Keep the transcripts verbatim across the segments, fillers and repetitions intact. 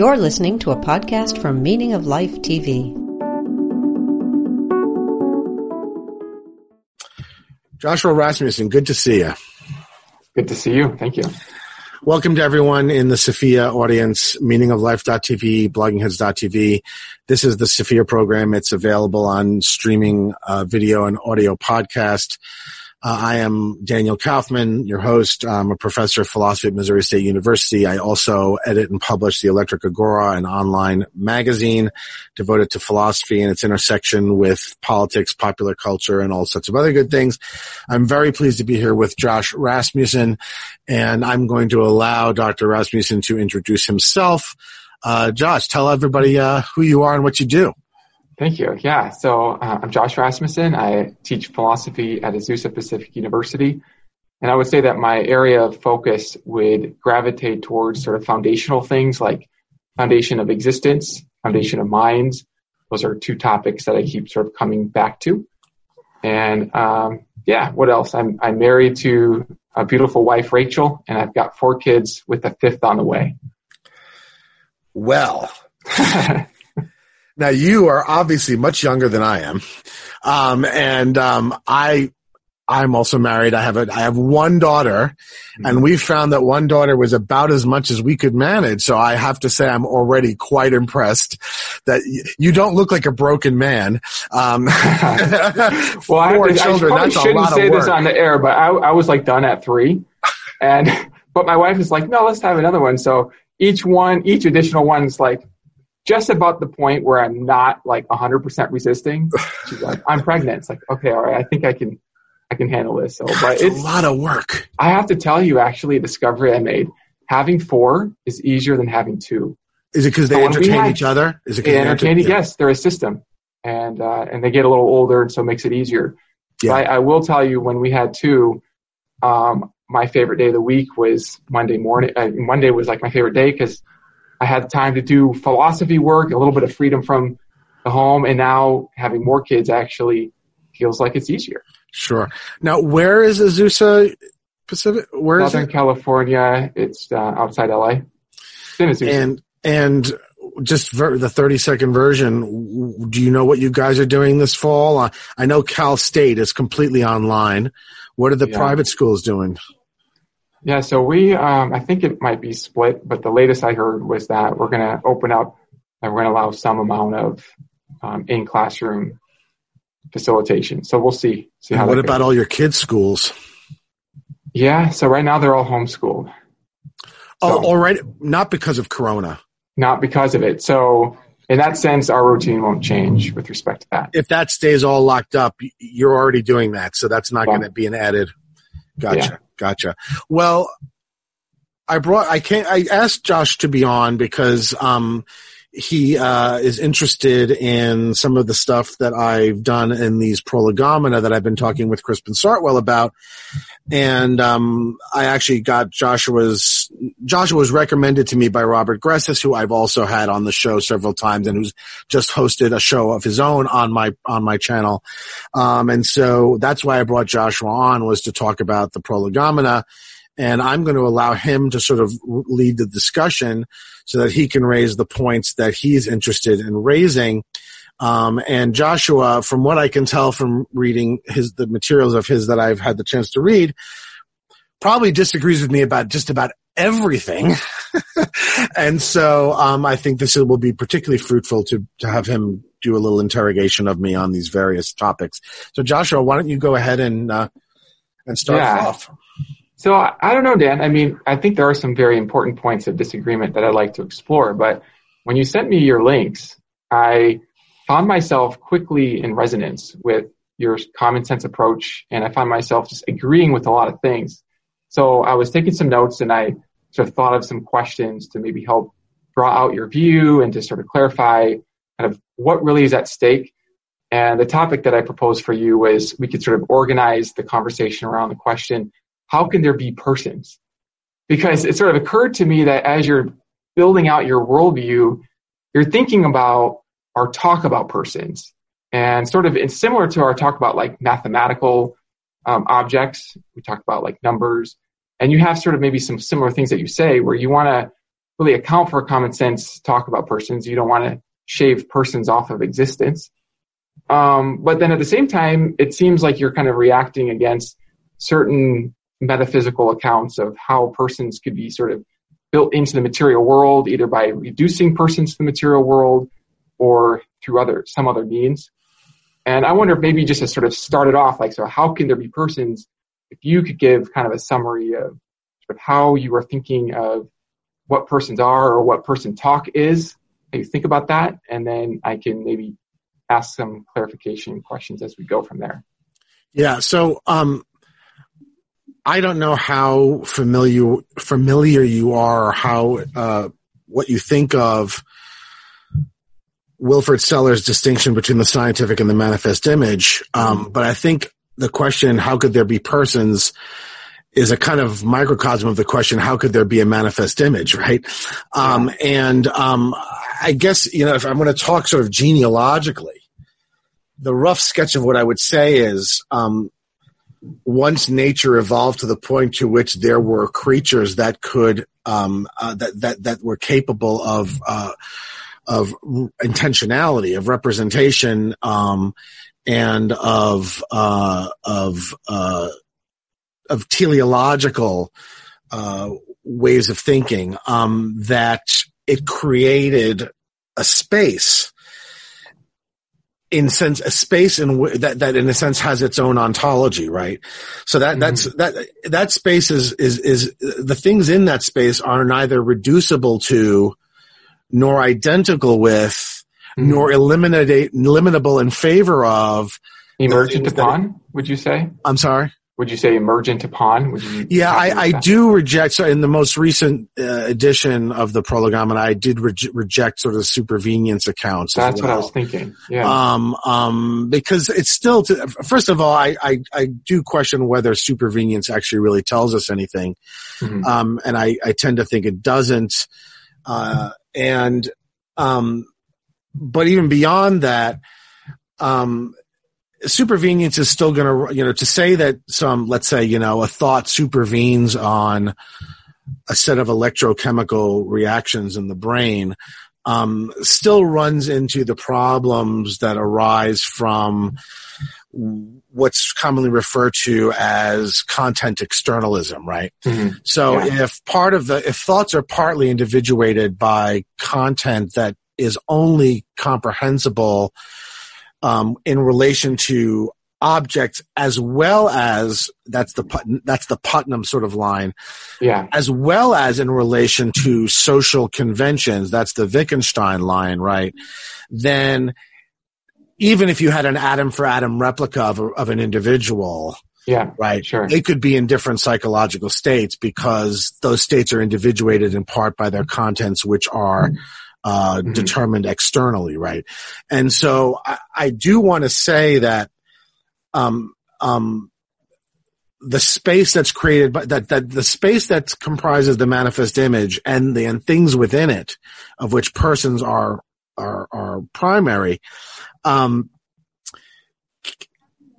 You're listening to a podcast from Meaning of Life T V. Joshua Rasmussen, good to see you. Good to see you. Thank you. Welcome to everyone in the Sophia audience, meaning of life dot t v, blogging heads dot t v. This is the Sophia program. It's available on streaming uh, video and audio podcast. Uh, I am Daniel Kaufman, your host. I'm a professor of philosophy at Missouri State University. I also edit and publish The Electric Agora, an online magazine devoted to philosophy and its intersection with politics, popular culture, and all sorts of other good things. I'm very pleased to be here with Josh Rasmussen, and I'm going to allow Doctor Rasmussen to introduce himself. Uh, Josh, tell everybody uh, who you are and what you do. Thank you. Yeah. So uh, I'm Josh Rasmussen. I teach philosophy at Azusa Pacific University. And I would say that my area of focus would gravitate towards sort of foundational things like foundation of existence, foundation of minds. Those are two topics that I keep sort of coming back to. And um, yeah, what else? I'm, I'm married to a beautiful wife, Rachel, and I've got four kids with a fifth on the way. Well... Now, you are obviously much younger than I am, um, and um, I, I'm also married. I have a, I have one daughter, mm-hmm. and we found that one daughter was about as much as we could manage. So I have to say, I'm already quite impressed that y- you don't look like a broken man. Um, well, I, four to, children, I probably that's shouldn't a lot say of work. This on the air, but I, I was like done at three, and but my wife is like, no, let's have another one. So each one, each additional one is like. Just about the point where I'm not like one hundred percent resisting. She's like, I'm pregnant. It's like, okay, all right, I think I can, I can handle this. So, God, but it's a lot of work. I have to tell you, actually, a discovery I made: having four is easier than having two. Is it because they so entertain had, each other? Is it because they entertain? They, yeah. Yes, they're a system, and uh, and they get a little older, and so it makes it easier. Yeah. I, I will tell you, when we had two, um, my favorite day of the week was Monday morning. Uh, Monday was like my favorite day because. I had time to do philosophy work, a little bit of freedom from the home, and now having more kids actually feels like it's easier. Sure. Now, where is Azusa Pacific? Where Southern is it? California. It's uh, outside L A. It's in Azusa. And and just ver- the thirty second version. Do you know what you guys are doing this fall? Uh, I know Cal State is completely online. What are the yeah. private schools doing? Yeah, so we, um, I think it might be split, but the latest I heard was that we're going to open up and we're going to allow some amount of um, in-classroom facilitation. So we'll see. see how. What about goes. All your kids' schools? Yeah, so right now they're all homeschooled. So, oh, all right. Not because of Corona. Not because of it. So in that sense, our routine won't change with respect to that. If that stays all locked up, you're already doing that, so that's not going to be an added. Gotcha. Yeah. Gotcha. Well, I brought, I can't, I asked Josh to be on because, um, he, uh, is interested in some of the stuff that I've done in these prolegomena that I've been talking with Crispin Sartwell about. And, um, I actually got Joshua's, Joshua was recommended to me by Robert Gressis, who I've also had on the show several times and who's just hosted a show of his own on my, on my channel. Um, and so that's why I brought Joshua on, was to talk about the prolegomena. And I'm going to allow him to sort of lead the discussion so that he can raise the points that he's interested in raising. Um, and Joshua, from what I can tell from reading his, the materials of his that I've had the chance to read, probably disagrees with me about just about everything. And so, um, I think this will be particularly fruitful to, to have him do a little interrogation of me on these various topics. So Joshua, why don't you go ahead and, uh, and start yeah. off? So I don't know, Dan. I mean, I think there are some very important points of disagreement that I'd like to explore. But when you sent me your links, I found myself quickly in resonance with your common sense approach. And I found myself just agreeing with a lot of things. So I was taking some notes and I sort of thought of some questions to maybe help draw out your view and to sort of clarify kind of what really is at stake. And the topic that I proposed for you was we could sort of organize the conversation around the question, how can there be persons? Because it sort of occurred to me that as you're building out your worldview, you're thinking about our talk about persons. And sort of it's similar to our talk about like mathematical um, objects. We talk about like numbers. And you have sort of maybe some similar things that you say where you want to really account for common sense talk about persons. You don't want to shave persons off of existence. Um, but then at the same time, it seems like you're kind of reacting against certain metaphysical accounts of how persons could be sort of built into the material world, either by reducing persons to the material world or through other some other means. And I wonder if maybe just to sort of start it off, like, so how can there be persons, if you could give kind of a summary of, sort of how you are thinking of what persons are or what person talk is, how you think about that, and then I can maybe ask some clarification questions as we go from there. Yeah, so um, I don't know how familiar familiar you are or how uh, what you think of Wilfrid Sellars' distinction between the scientific and the manifest image, um, but I think the question, how could there be persons, is a kind of microcosm of the question, how could there be a manifest image, right? Um, and um, I guess, you know, if I'm going to talk sort of genealogically, the rough sketch of what I would say is um, once nature evolved to the point to which there were creatures that could um, uh, that that that were capable of uh, of intentionality, of representation, um, and of uh, of uh, of teleological uh, ways of thinking, um, that it created a space in sense, a space in w- that, that in a sense has its own ontology, right? So that, mm-hmm. that's, that, that space is, is, is the things in that space are neither reducible to nor identical with, mm-hmm. nor eliminate, eliminable in favor of. Emergent upon, that, would you say? I'm sorry? Would you say emergent upon? Would you yeah, I, I do reject, so in the most recent uh, edition of the Prolegomena, I did re- reject sort of the supervenience accounts. That's well. What I was thinking. Yeah. Um, um, because it's still, to, first of all, I, I, I do question whether supervenience actually really tells us anything. Mm-hmm. Um, and I, I tend to think it doesn't. Uh, mm-hmm. and, um, but even beyond that, um, supervenience is still going to, you know, to say that some, let's say, you know, a thought supervenes on a set of electrochemical reactions in the brain, um, still runs into the problems that arise from what's commonly referred to as content externalism, right? Mm-hmm. So yeah. if part of the, if thoughts are partly individuated by content that is only comprehensible Um, in relation to objects, as well as that's the Putnam, that's the Putnam sort of line, yeah. As well as in relation to social conventions, that's the Wittgenstein line, right? Then, even if you had an atom for atom replica of, a, of an individual, yeah, right, sure, they could be in different psychological states because those states are individuated in part by their contents, which are. Mm-hmm. Uh, mm-hmm. determined externally, right? And so I, I do want to say that um, um, the space that's created by that that the space that comprises the manifest image and the and things within it, of which persons are are are primary, um,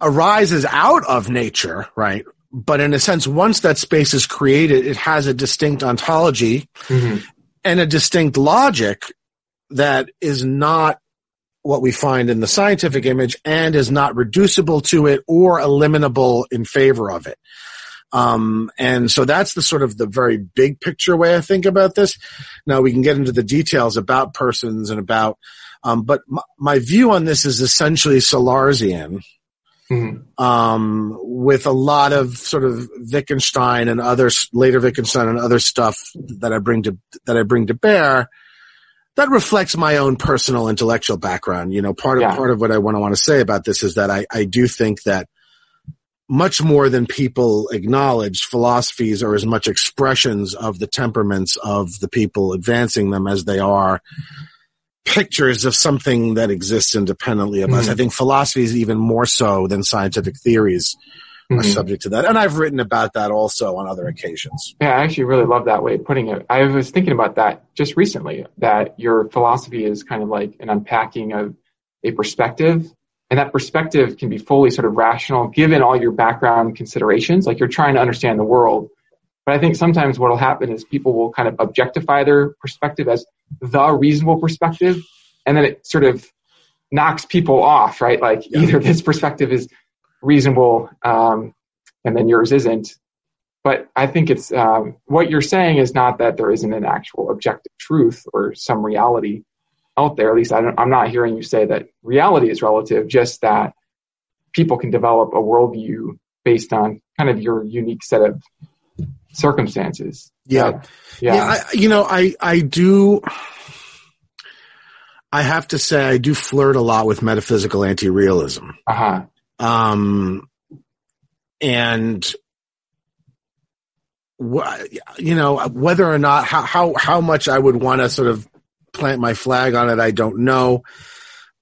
arises out of nature, right? But in a sense, once that space is created, it has a distinct ontology. Mm-hmm. And a distinct logic that is not what we find in the scientific image and is not reducible to it or eliminable in favor of it. Um, and so that's the sort of the very big picture way I think about this. Now we can get into the details about persons and about, um, but my, my view on this is essentially Sellarsian. Mm-hmm. Um, with a lot of sort of Wittgenstein and other later Wittgenstein and other stuff that I bring to that I bring to bear, that reflects my own personal intellectual background. You know, part of yeah. part of what I want to want to say about this is that I, I do think that much more than people acknowledge, philosophies are as much expressions of the temperaments of the people advancing them as they are. Mm-hmm. Pictures of something that exists independently of mm-hmm. us. I think philosophy is even more so than scientific theories mm-hmm. are subject to that. And I've written about that also on other occasions. Yeah, I actually really love that way of putting it. I was thinking about that just recently, that your philosophy is kind of like an unpacking of a perspective. And that perspective can be fully sort of rational, given all your background considerations. Like you're trying to understand the world, But I think sometimes what will happen is people will kind of objectify their perspective as the reasonable perspective, and then it sort of knocks people off, right? Like yeah. either this perspective is reasonable um, and then yours isn't. But I think it's um, what you're saying is not that there isn't an actual objective truth or some reality out there. At least I don't, I'm not hearing you say that reality is relative, just that people can develop a worldview based on kind of your unique set of circumstances. Yeah. Uh, yeah. yeah I, you know, I, I do, I have to say, I do flirt a lot with metaphysical anti-realism. Uh-huh. Um, and wh- you know, whether or not, how, how, how much I would want to sort of plant my flag on it, I don't know.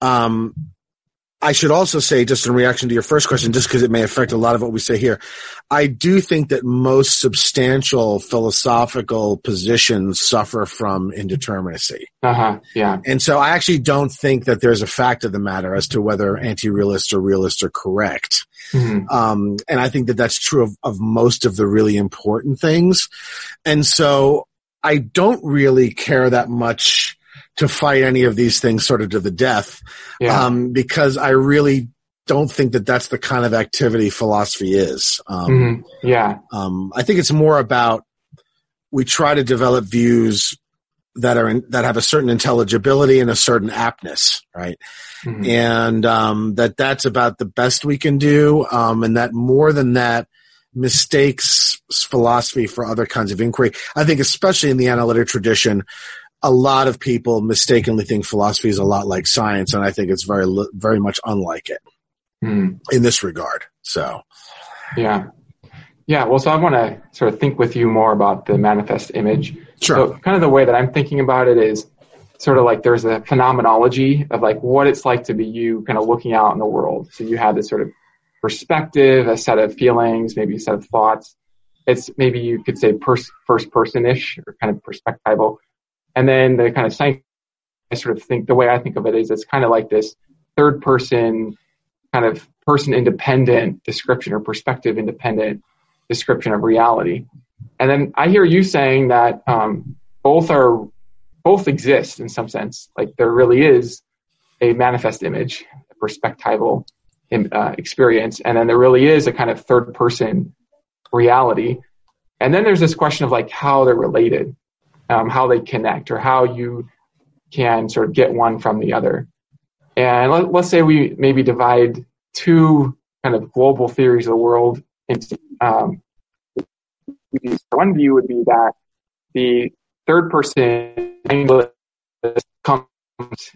Um, I should also say, just in reaction to your first question, just because it may affect a lot of what we say here, I do think that most substantial philosophical positions suffer from indeterminacy. Uh-huh, yeah. And so I actually don't think that there's a fact of the matter as to whether anti-realists or realists are correct. Mm-hmm. Um, and I think that that's true of, of most of the really important things. And so I don't really care that much to fight any of these things sort of to the death, yeah. um, because I really don't think that that's the kind of activity philosophy is. Um, mm-hmm. Yeah. Um, I think it's more about, we try to develop views that are in, that have a certain intelligibility and a certain aptness, right? Mm-hmm. And um, that that's about the best we can do, um, and that more than that, mistakes philosophy for other kinds of inquiry. I think especially in the analytic tradition, a lot of people mistakenly think philosophy is a lot like science, and I think it's very, very much unlike it mm. in this regard. So, yeah, yeah. Well, so I want to sort of think with you more about the manifest image. Sure. So kind of the way that I'm thinking about it is sort of like there's a phenomenology of like what it's like to be you, kind of looking out in the world. So you have this sort of perspective, a set of feelings, maybe a set of thoughts. It's maybe you could say pers- first person-ish or kind of perspectival. And then the kind of science, I sort of think, the way I think of it is it's kind of like this third person, kind of person independent description or perspective independent description of reality. And then I hear you saying that um, both are, both exist in some sense. Like there really is a manifest image, a perspectival uh, experience. And then there really is a kind of third person reality. And then there's this question of like how they're related. Um, how they connect, or how you can sort of get one from the other. And let, let's say we maybe divide two kind of global theories of the world into um, one view would be that the third person comes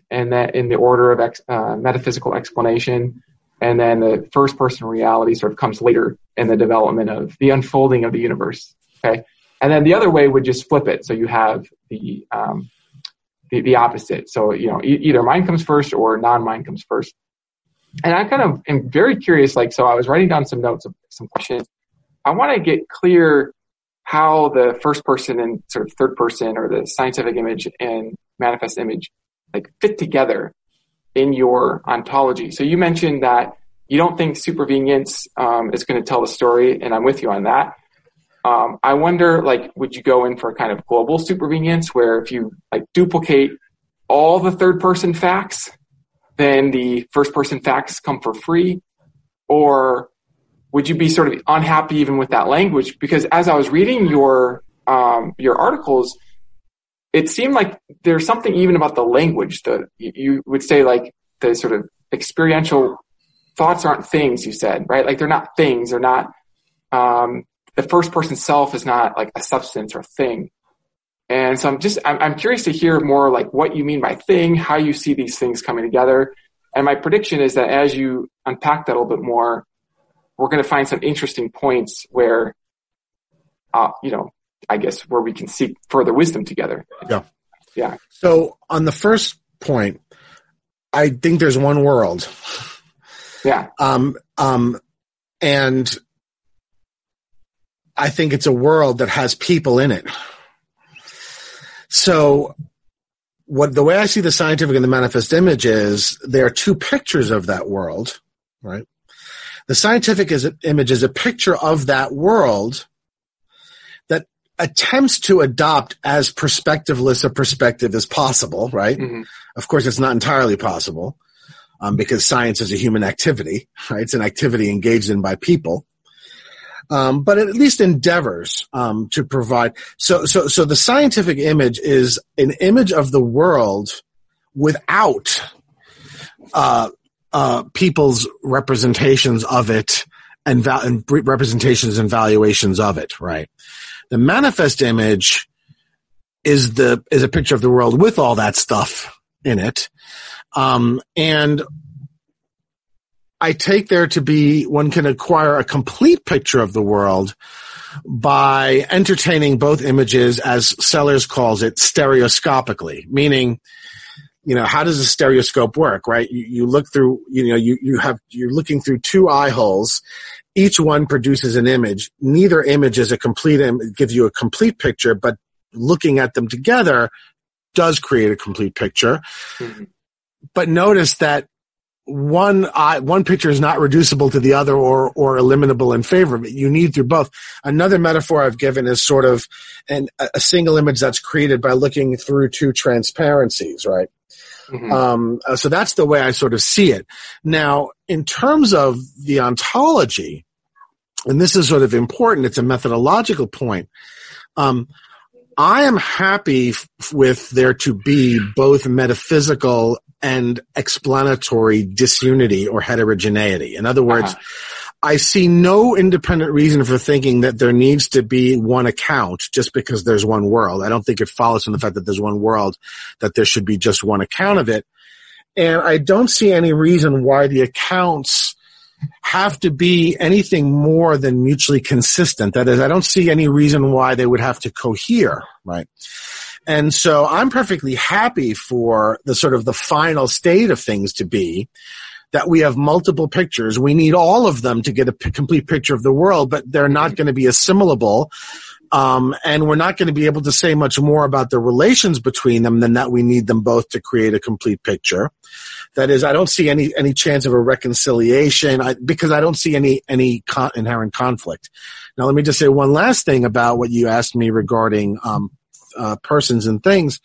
and that in the order of ex, uh, metaphysical explanation, and then the first person reality sort of comes later in the development of the unfolding of the universe. Okay. And then the other way would just flip it. So you have the um, the, the opposite. So, you know, e- either mind comes first or non-mind comes first. And I kind of am very curious, like, so I was writing down some notes of some questions. I want to get clear how the first person and sort of third person or the scientific image and manifest image like fit together in your ontology. So you mentioned that you don't think supervenience um, is going to tell the story, and I'm with you on that. Um, I wonder, like, would you go in for a kind of global supervenience where if you, like, duplicate all the third-person facts, then the first-person facts come for free? Or would you be sort of unhappy even with that language? Because as I was reading your um, your articles, it seemed like there's something even about the language that you, you would say, like, the sort of experiential thoughts aren't things, you said, right? Like, they're not things. They're not... Um, the first person self is not like a substance or thing. And so I'm just, I'm, I'm curious to hear more like what you mean by thing, how you see these things coming together. And my prediction is that as you unpack that a little bit more, we're going to find some interesting points where, uh, you know, I guess where we can seek further wisdom together. Yeah. Yeah. So on the first point, I think there's one world. Yeah. Um, um, and I think it's a world that has people in it. So what the way I see the scientific and the manifest image is there are two pictures of that world, right? The scientific is, image is a picture of that world that attempts to adopt as perspectiveless a perspective as possible, right? Mm-hmm. Of course, it's not entirely possible um, because science is a human activity, right? It's an activity engaged in by people. Um, but it at least endeavors um, to provide. So, so, so the scientific image is an image of the world without uh, uh, people's representations of it and, val- and representations and valuations of it, right? The manifest image is the is a picture of the world with all that stuff in it, um, and I take there to be one can acquire a complete picture of the world by entertaining both images, as Sellars calls it, stereoscopically. Meaning, you know, how does a stereoscope work, right? You, you look through, you know, you, you have, you're looking through two eye holes. Each one produces an image. Neither image is a complete, it gives you a complete picture, but looking at them together does create a complete picture. Mm-hmm. But notice that One eye, one picture is not reducible to the other or, or eliminable in favor of it. You need through both. Another metaphor I've given is sort of an, a single image that's created by looking through two transparencies, right? Mm-hmm. Um, so that's the way I sort of see it. Now, in terms of the ontology, and this is sort of important, it's a methodological point. Um, I am happy f- with there to be both metaphysical and explanatory disunity or heterogeneity. In other words, uh-huh. I see no independent reason for thinking that there needs to be one account just because there's one world. I don't think it follows from the fact that there's one world that there should be just one account of it. And I don't see any reason why the accounts have to be anything more than mutually consistent. That is, I don't see any reason why they would have to cohere, right? And so I'm perfectly happy for the sort of the final state of things to be that we have multiple pictures. We need all of them to get a p- complete picture of the world, but they're not going to be assimilable. Um, and we're not going to be able to say much more about the relations between them than that we need them both to create a complete picture. That is, I don't see any, any chance of a reconciliation I, because I don't see any, any con- inherent conflict. Now, let me just say one last thing about what you asked me regarding, um, uh, persons and things.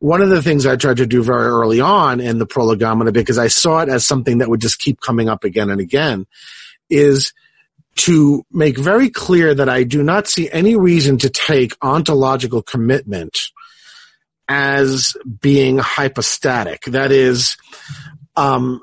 One of the things I tried to do very early on in the Prolegomena, because I saw it as something that would just keep coming up again and again, is to make very clear that I do not see any reason to take ontological commitment as being hypostatic. That is, um,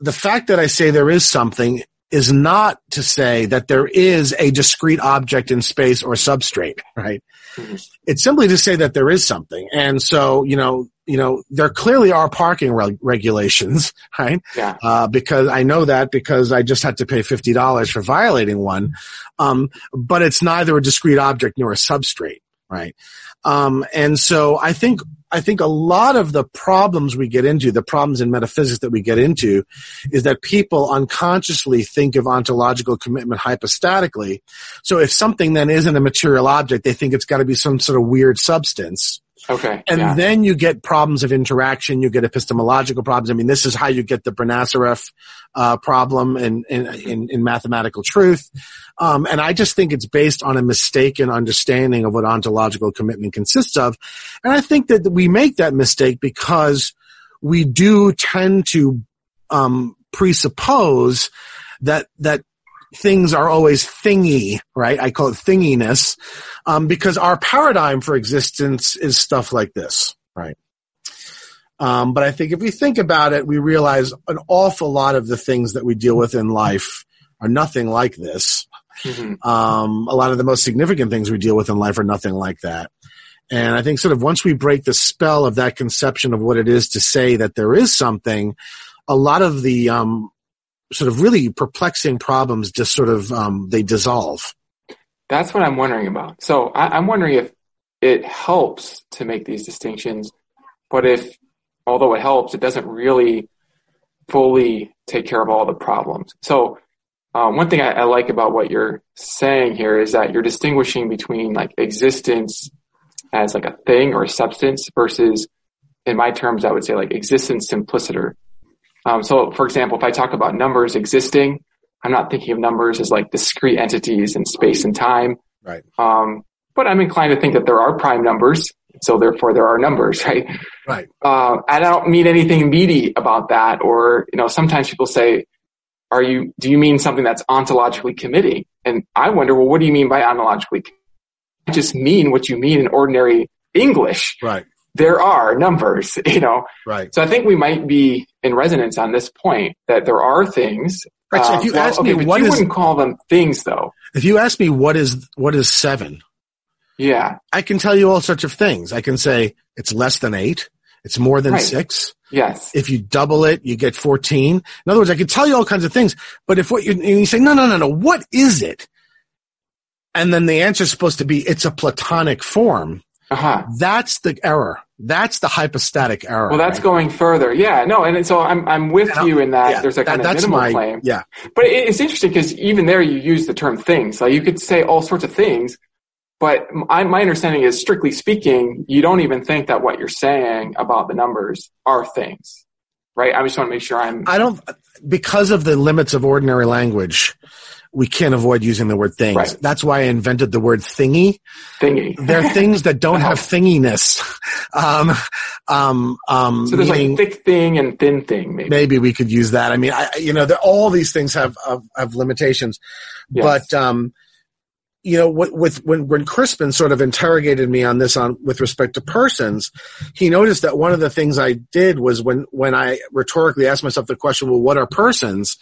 the fact that I say there is something is not to say that there is a discrete object in space or substrate, right? Mm-hmm. It's simply to say that there is something. And so, you know, you know, there clearly are parking re- regulations, right? Yeah. Uh, because I know that because I just had to pay fifty dollars for violating one. Um, but it's neither a discrete object nor a substrate, right? Um, and so I think, I think a lot of the problems we get into, the problems in metaphysics that we get into, is that people unconsciously think of ontological commitment hypostatically. So if something then isn't a material object, they think it's got to be some sort of weird substance. Okay. And yeah. then you get problems of interaction, you get epistemological problems. I mean, this is how you get the Bernassaref, uh, problem in, in, in, in mathematical truth. Um, and I just think it's based on a mistaken understanding of what ontological commitment consists of. And I think that we make that mistake because we do tend to, um, presuppose that, that things are always thingy, right? I call it thinginess, um, because our paradigm for existence is stuff like this, right? Um, but I think if we think about it, we realize an awful lot of the things that we deal with in life are nothing like this. Mm-hmm. Um, a lot of the most significant things we deal with in life are nothing like that. And I think sort of once we break the spell of that conception of what it is to say that there is something, a lot of the, um, sort of really perplexing problems just sort of, um, they dissolve. That's what I'm wondering about. So I, I'm wondering if it helps to make these distinctions, but if, although it helps, it doesn't really fully take care of all the problems. So uh, one thing I, I like about what you're saying here is that you're distinguishing between like existence as like a thing or a substance versus, in my terms, I would say like existence simpliciter. Um, so, for example, if I talk about numbers existing, I'm not thinking of numbers as like discrete entities in space and time. Right. Um, but I'm inclined to think that there are prime numbers, so therefore there are numbers, right? Right. Uh, I don't mean anything meaty about that, or, you know, sometimes people say, are you, do you mean something that's ontologically committing? And I wonder, well, what do you mean by ontologically committing? I just mean what you mean in ordinary English. Right. There are numbers, you know. Right. So I think we might be in resonance on this point, that there are things. Right. So if you um, ask well, me okay, what you is, wouldn't call them things, though. If you ask me what is what is seven, yeah, I can tell you all sorts of things. I can say it's less than eight, it's more than right. six. Yes. If you double it, you get fourteen. In other words, I can tell you all kinds of things. But if what you and you say, no, no, no, no, what is it? And then the answer is supposed to be it's a Platonic form. Uh-huh. That's the error. That's the hypostatic error. Well, that's right? Going further. Yeah, no, and so I'm I'm with yeah, you in that yeah, there's a kind that, of minimal my, claim. Yeah. But it, it's interesting because even there you use the term things. Like you could say all sorts of things, but I, my understanding is, strictly speaking, you don't even think that what you're saying about the numbers are things, right? I just want to make sure I'm... I don't... Because of the limits of ordinary language... we can't avoid using the word things. Right. That's why I invented the word thingy. Thingy. They're things that don't have thinginess. Um, um, um, so there's meaning, like thick thing and thin thing. Maybe Maybe we could use that. I mean, I, you know, all these things have have, have limitations. Yes. But um, you know, with, with when when Crispin sort of interrogated me on this on with respect to persons, he noticed that one of the things I did was when when I rhetorically asked myself the question, "Well, what are persons?"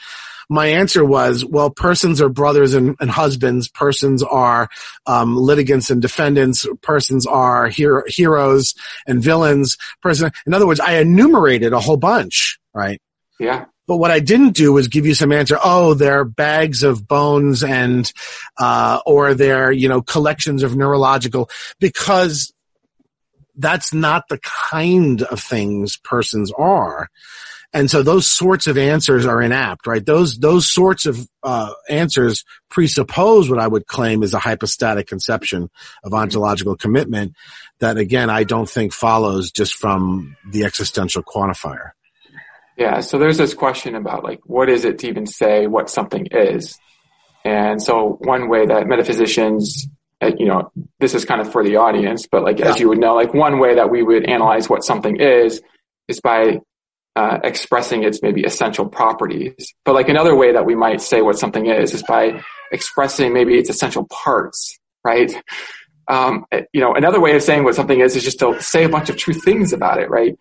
My answer was, well, persons are brothers and, and husbands. Persons are um, litigants and defendants. Persons are hero, heroes and villains. Person. In other words, I enumerated a whole bunch, right? Yeah. But what I didn't do was give you some answer. Oh, they're bags of bones and uh, or they're, you know, collections of neurological, because that's not the kind of things persons are. And so those sorts of answers are inapt, right? Those those sorts of uh answers presuppose what I would claim is a hypostatic conception of ontological commitment that, again, I don't think follows just from the existential quantifier. Yeah, so there's this question about, like, what is it to even say what something is? And so one way that metaphysicians, you know, this is kind of for the audience, but, like, yeah. as you would know, like, one way that we would analyze what something is is by Uh, expressing its maybe essential properties. But like another way that we might say what something is is by expressing maybe its essential parts, right? Um, you know, another way of saying what something is is just to say a bunch of true things about it, right?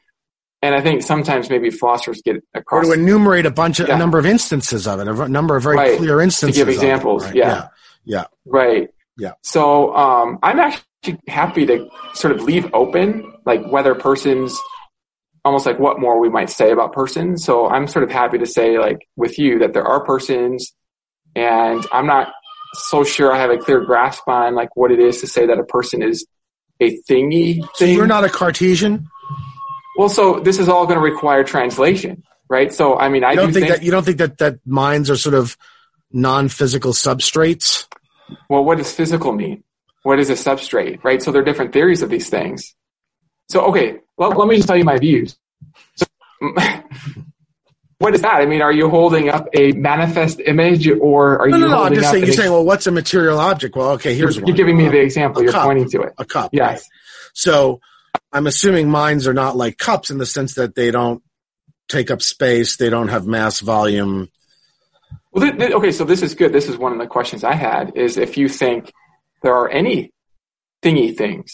And I think sometimes maybe philosophers get across... Or to enumerate a bunch of, yeah. a number of instances of it, a number of very right. clear instances to give examples, of it, right? yeah. yeah. Yeah. Right. Yeah. So um, I'm actually happy to sort of leave open, like, whether persons... almost like what more we might say about persons. So I'm sort of happy to say, like, with you, that there are persons, and I'm not so sure I have a clear grasp on, like, what it is to say that a person is a thingy thing. So you're not a Cartesian? Well, so this is all going to require translation, right? So, I mean, I you don't do think, think that you don't think that, that minds are sort of non-physical substrates? Well, what does physical mean? What is a substrate, right? So there are different theories of these things. So, okay, well, let me just tell you my views. So, what is that? I mean, are you holding up a manifest image, or are no, you no, holding no, I'm just up saying, you're ex- saying, well, what's a material object? Well, okay, here's you're, one. You're giving me the example. A you're cup, pointing to it. A cup. Yes. Right? So I'm assuming minds are not like cups in the sense that they don't take up space, they don't have mass, volume. Well, th- th- okay, so this is good. This is one of the questions I had, is if you think there are any thingy things.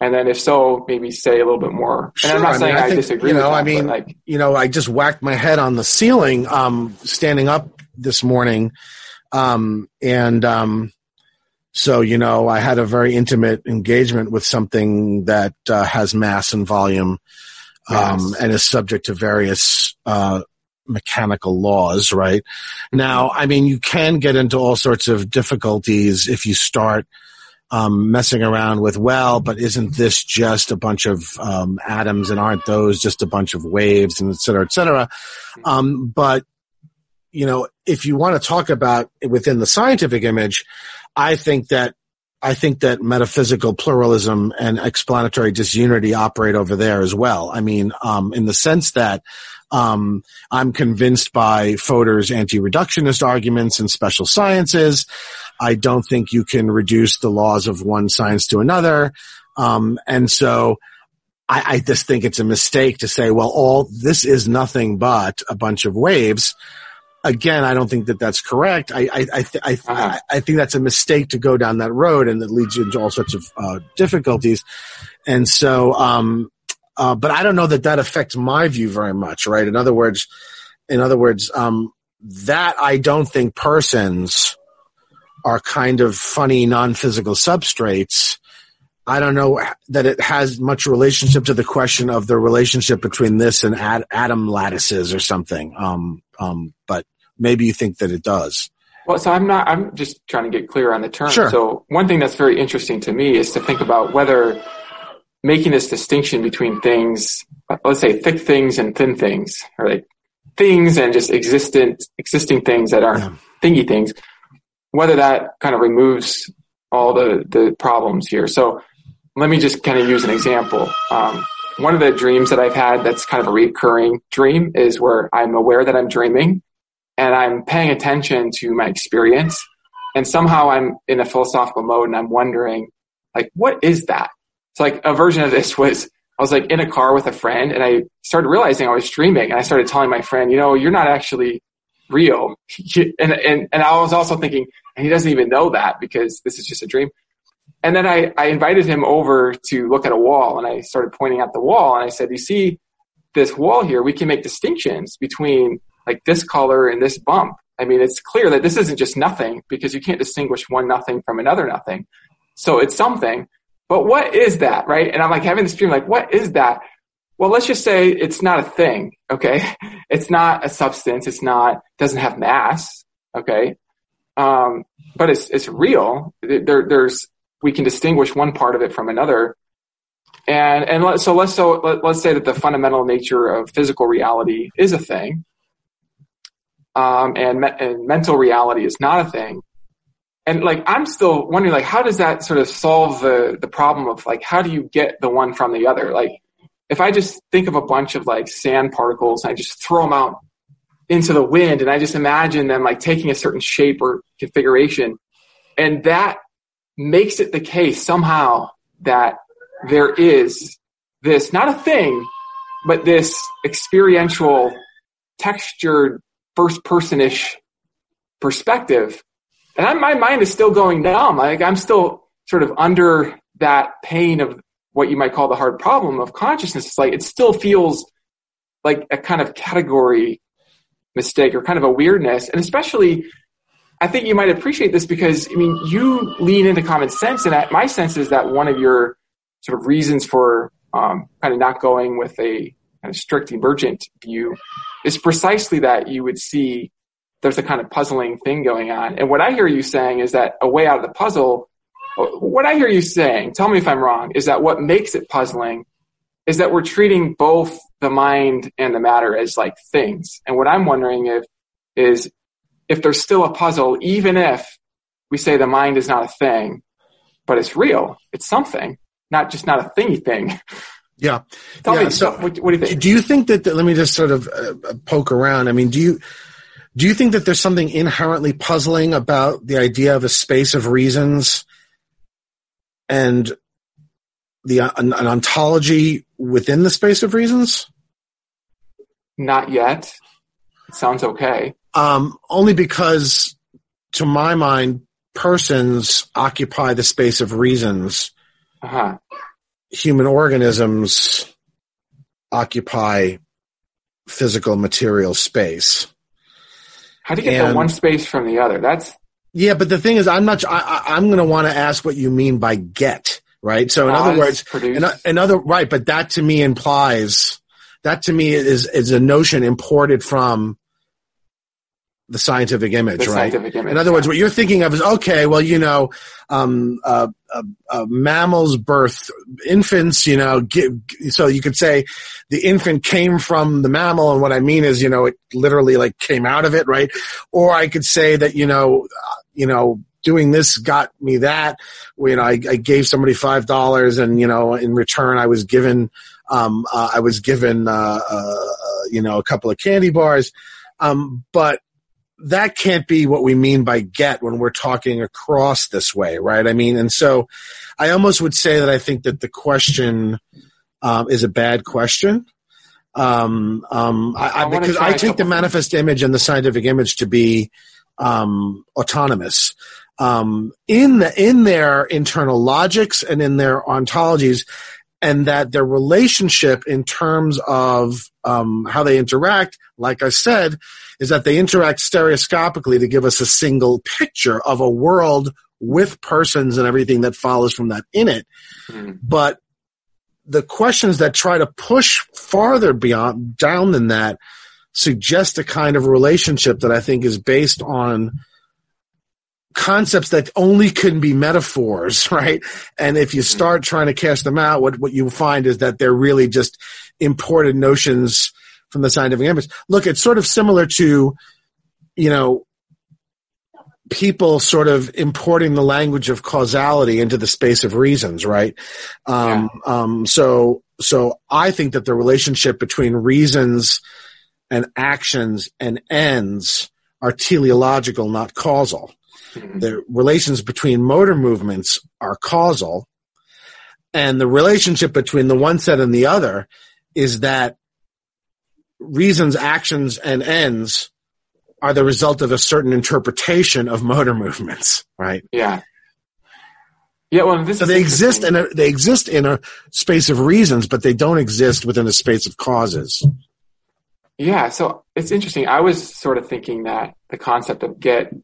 And then if so, maybe say a little bit more. Sure, and I'm not saying I, mean, I, I think, disagree you know, with that. I mean, like, you know, I just whacked my head on the ceiling um, standing up this morning. Um, and um, so, you know, I had a very intimate engagement with something that uh, has mass and volume um, yes. and is subject to various uh, mechanical laws, right? Now, I mean, you can get into all sorts of difficulties if you start – Um, messing around with, well, but isn't this just a bunch of um, atoms, and aren't those just a bunch of waves, and et cetera, et cetera. Um, but, you know, if you want to talk about it within the scientific image, I think that I think that metaphysical pluralism and explanatory disunity operate over there as well. I mean, um, in the sense that Um, I'm convinced by Fodor's anti-reductionist arguments and special sciences. I don't think you can reduce the laws of one science to another. Um, and so I, I just think it's a mistake to say, well, all this is nothing but a bunch of waves. Again, I don't think that that's correct. I I I, th- I, th- uh-huh. I think that's a mistake to go down that road, and that leads you into all sorts of uh, difficulties. And so, um, uh, but I don't know that that affects my view very much, right? In other words, in other words, um, that I don't think persons are kind of funny non-physical substrates. I don't know that it has much relationship to the question of the relationship between this and ad- atom lattices or something. Um, um, but maybe you think that it does. Well, so I'm not, I'm just trying to get clear on the term. Sure. So one thing that's very interesting to me is to think about whether making this distinction between things, let's say thick things and thin things, or like things and just existent, existing things that aren't yeah. thingy things, whether that kind of removes all the, the problems here. So, let me just kind of use an example. Um, one of the dreams that I've had that's kind of a recurring dream is where I'm aware that I'm dreaming and I'm paying attention to my experience. And somehow I'm in a philosophical mode and I'm wondering, like, what is that? It's like a version of this was, I was like in a car with a friend and I started realizing I was dreaming. And I started telling my friend, you know, you're not actually real. and, and, and I was also thinking, and he doesn't even know that because this is just a dream. And then I, I invited him over to look at a wall, and I started pointing at the wall, and I said, you see this wall here, we can make distinctions between like this color and this bump. I mean, it's clear that this isn't just nothing because you can't distinguish one nothing from another nothing. So it's something, but what is that, right? And I'm like having this dream, like, what is that? Well, let's just say it's not a thing, okay? It's not a substance. It's not, doesn't have mass, okay? Um, but it's it's real. There, there's, we can distinguish one part of it from another. And, and let, so let's, so let, let's say that the fundamental nature of physical reality is a thing. Um, and, me, and mental reality is not a thing. And like, I'm still wondering, like, how does that sort of solve the, the problem of like, how do you get the one from the other? Like, if I just think of a bunch of like sand particles, and I just throw them out into the wind and I just imagine them like taking a certain shape or configuration, and that makes it the case somehow that there is this, not a thing, but this experiential, textured, first-person-ish perspective. And I, my mind is still going numb. Like, I'm still sort of under that pain of what you might call the hard problem of consciousness. It's like it still feels like a kind of category mistake or kind of a weirdness, and especially I think you might appreciate this because, I mean, you lean into common sense, and my sense is that one of your sort of reasons for um, kind of not going with a kind of strict emergent view is precisely that you would see there's a kind of puzzling thing going on. And what I hear you saying is that a way out of the puzzle, what I hear you saying, tell me if I'm wrong, is that what makes it puzzling is that we're treating both the mind and the matter as like things. And what I'm wondering if is, if there's still a puzzle, even if we say the mind is not a thing, but it's real, it's something, not just not a thingy thing. Yeah. Tell yeah. me, so what, what do you think? Do you think that, the, let me just sort of uh, poke around. I mean, do you, do you think that there's something inherently puzzling about the idea of a space of reasons and the uh, an, an ontology within the space of reasons? Not yet. It sounds okay. Um, only because, to my mind, persons occupy the space of reasons. Uh-huh. Human organisms occupy physical material space. How do you get and, that one space from the other? That's yeah, but the thing is, I'm not. I, I'm going to want to ask what you mean by get, right? So, in uh, other words, in, in other right, but that to me implies that to me is is a notion imported from the scientific image, the right? Scientific image, in other yeah. words, what you're thinking of is, okay, well, you know, um, uh, uh, uh, mammals birth infants, you know, give, so you could say the infant came from the mammal, and what I mean is, you know, it literally like came out of it, right? Or I could say that, you know, uh, you know, doing this got me that, you know, I, I gave somebody five dollars, and, you know, in return I was given, um, uh, I was given, uh, uh, you know, a couple of candy bars, um, but that can't be what we mean by get when we're talking across this way, right? I mean, and so I almost would say that I think that the question um, is a bad question. Um, um, I, I, I because I take the manifest image and the scientific image to be um, autonomous um, in the, in their internal logics and in their ontologies, and that their relationship in terms of um, how they interact, like I said, is that they interact stereoscopically to give us a single picture of a world with persons and everything that follows from that in it. Mm-hmm. But the questions that try to push farther beyond down than that suggest a kind of relationship that I think is based on concepts that only can be metaphors, right? And if you start trying to cast them out, what, what you find is that they're really just imported notions from the scientific image. Look, it's sort of similar to, you know, people sort of importing the language of causality into the space of reasons, right? Um, yeah. um, so, so I think that the relationship between reasons and actions and ends are teleological, not causal. Mm-hmm. The relations between motor movements are causal, and the relationship between the one set and the other is that reasons, actions, and ends are the result of a certain interpretation of motor movements, right? Yeah. Yeah. Well, this so is they exist in a, they exist in a space of reasons, but they don't exist within a space of causes. Yeah. So it's interesting. I was sort of thinking that the concept of get,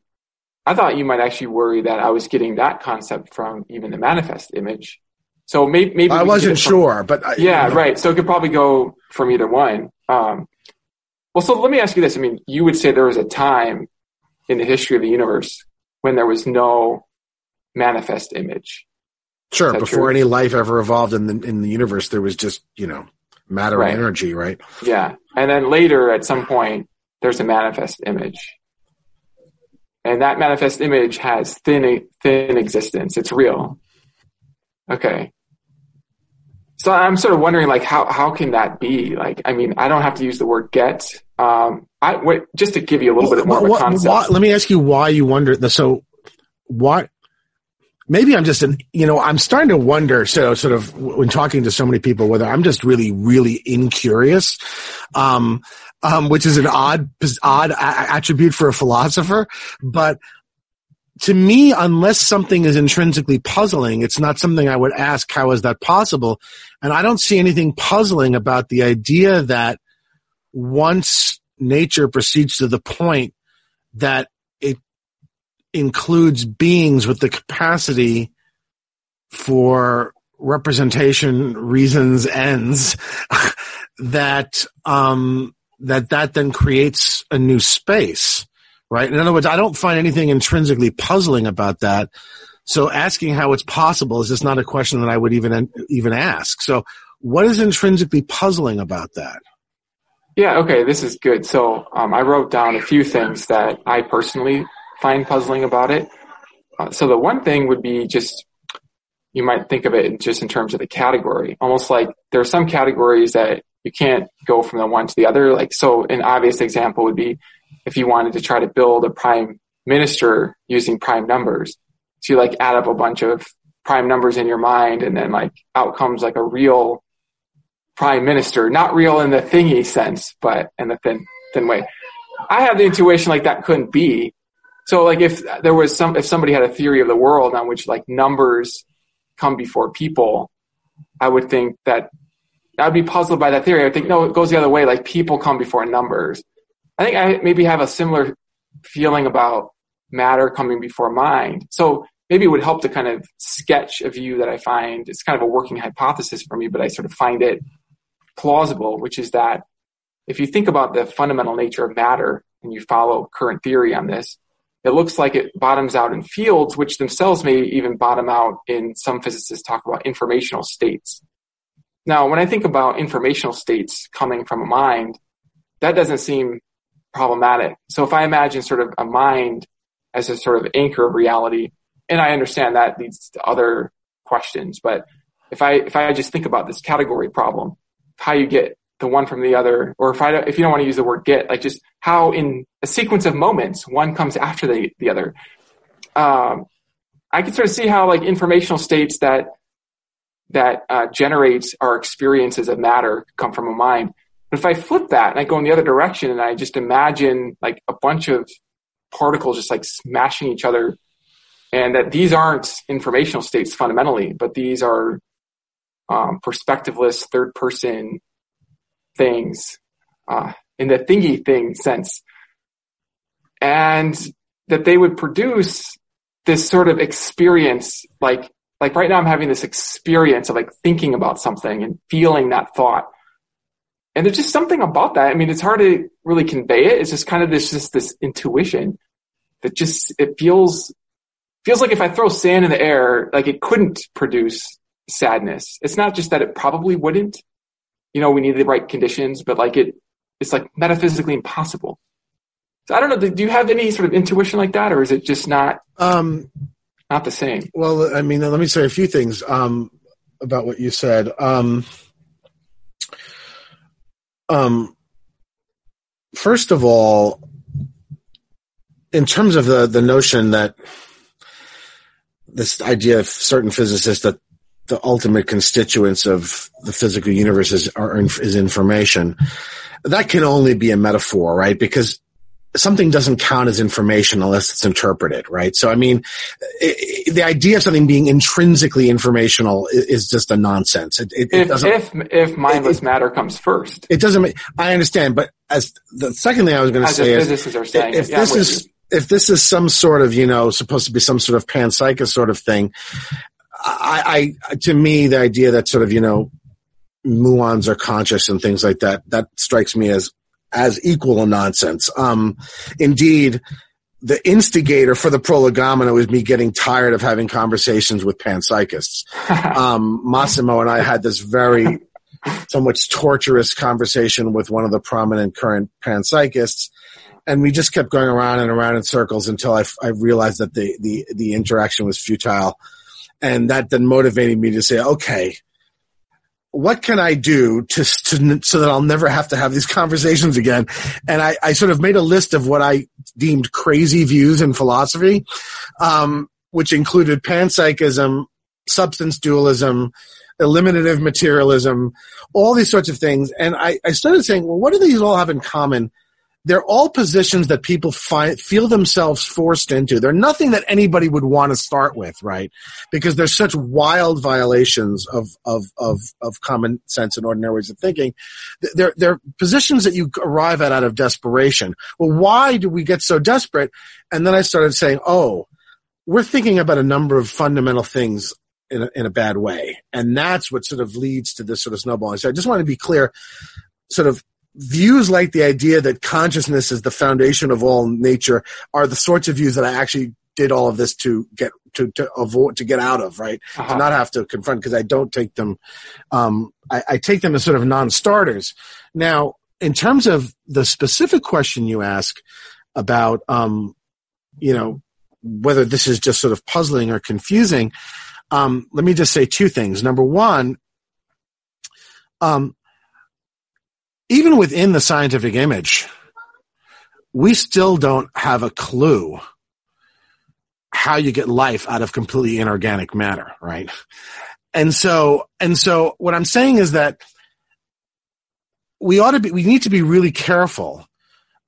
I thought you might actually worry that I was getting that concept from even the manifest image. So maybe, maybe I wasn't sure, but I, yeah, you know. Right. So it could probably go from either one. Um, Well, so let me ask you this. I mean, you would say there was a time in the history of the universe when there was no manifest image. Sure. Before true? any life ever evolved in the in the universe, there was just, you know, matter right. and energy, right? Yeah. And then later, at some point, there's a manifest image. And that manifest image has thin thin existence. It's real. Okay. So I'm sort of wondering, like, how, how can that be? Like, I mean, I don't have to use the word get. Um, I wait, just to give you a little well, bit more what, of a concept. What, let me ask you why you wonder. So, what? Maybe I'm just an. You know, I'm starting to wonder. So, sort of, when talking to so many people, whether I'm just really, really incurious, um, um, which is an odd, odd attribute for a philosopher. But to me, unless something is intrinsically puzzling, it's not something I would ask. How is that possible? And I don't see anything puzzling about the idea that once nature proceeds to the point that it includes beings with the capacity for representation, reasons, ends, that um, that that then creates a new space, right? In other words, I don't find anything intrinsically puzzling about that. So asking how it's possible is just not a question that I would even even ask. So what is intrinsically puzzling about that? Yeah, okay, this is good. So um, I wrote down a few things that I personally find puzzling about it. Uh, so the one thing would be just, you might think of it just in terms of the category, almost like there are some categories that you can't go from the one to the other. Like, so an obvious example would be if you wanted to try to build a prime minister using prime numbers. So you like add up a bunch of prime numbers in your mind, and then like out comes like a real prime minister, not real in the thingy sense, but in the thin, thin way. I have the intuition like that couldn't be. So like if there was some, if somebody had a theory of the world on which like numbers come before people, I would think that I'd be puzzled by that theory. I would think, no, it goes the other way. Like people come before numbers. I think I maybe have a similar feeling about matter coming before mind. So maybe it would help to kind of sketch a view that I find, it's kind of a working hypothesis for me, but I sort of find it plausible, which is that if you think about the fundamental nature of matter and you follow current theory on this, it looks like it bottoms out in fields, which themselves may even bottom out in, some physicists talk about informational states. Now, when I think about informational states coming from a mind, that doesn't seem problematic. So if I imagine sort of a mind as a sort of anchor of reality, and I understand that leads to other questions, but if I, if I just think about this category problem, how you get the one from the other, or if I don't, if you don't want to use the word get, like just how in a sequence of moments, one comes after the, the other. Um, I can sort of see how like informational states that, that uh, generates our experiences of matter come from a mind. But if I flip that and I go in the other direction and I just imagine like a bunch of particles just like smashing each other, and that these aren't informational states fundamentally, but these are um, perspectiveless third person things uh, in the thingy thing sense. And that they would produce this sort of experience, like, like right now I'm having this experience of like thinking about something and feeling that thought. And there's just something about that. I mean, it's hard to really convey it. It's just kind of this, just this intuition that just, it feels, feels like if I throw sand in the air, like it couldn't produce sadness. It's not just that it probably wouldn't, you know, we need the right conditions, but like it, it's like metaphysically impossible. So I don't know. Do you have any sort of intuition like that, or is it just not, um, not the same? Well, I mean, let me say a few things, um, about what you said. Um, Um, first of all, in terms of the, the notion that this idea of certain physicists that the ultimate constituents of the physical universe is, are, is information, that can only be a metaphor, right? Because something doesn't count as information unless it's interpreted, right? So, I mean, it, it, the idea of something being intrinsically informational is, is just a nonsense. It, it, if, it doesn't, if if mindless it, matter comes first, it doesn't. I understand, but as the second thing I was going to say is, saying, if yeah, this is you. if this is some sort of you know supposed to be some sort of panpsychist sort of thing, I, I to me the idea that sort of you know muons are conscious and things like that that strikes me as as equal a nonsense. Um, indeed, the instigator for the prolegomena was me getting tired of having conversations with panpsychists. Um, Massimo and I had this very somewhat torturous conversation with one of the prominent current panpsychists, and we just kept going around and around in circles until I, I realized that the, the, the interaction was futile. And that then motivated me to say, okay, what can I do to, to, so that I'll never have to have these conversations again? And I, I sort of made a list of what I deemed crazy views in philosophy, um, which included panpsychism, substance dualism, eliminative materialism, all these sorts of things. And I, I started saying, well, what do these all have in common? They're all positions that people find, feel themselves forced into. They're nothing that anybody would want to start with, right? Because there's such wild violations of, of, of, of common sense and ordinary ways of thinking. They're, they're positions that you arrive at out of desperation. Well, why do we get so desperate? And then I started saying, oh, we're thinking about a number of fundamental things in a, in a bad way. And that's what sort of leads to this sort of snowballing. So I just want to be clear, sort of, views like the idea that consciousness is the foundation of all nature are the sorts of views that I actually did all of this to get to, to avoid, to get out of, right? Uh-huh. To not have to confront, because I don't take them, um, I, I take them as sort of non-starters. Now, in terms of the specific question you ask about, um, you know, whether this is just sort of puzzling or confusing, um, let me just say two things. Number one, um, even within the scientific image, we still don't have a clue how you get life out of completely inorganic matter, right? And so, and so what I'm saying is that we ought to be, we need to be really careful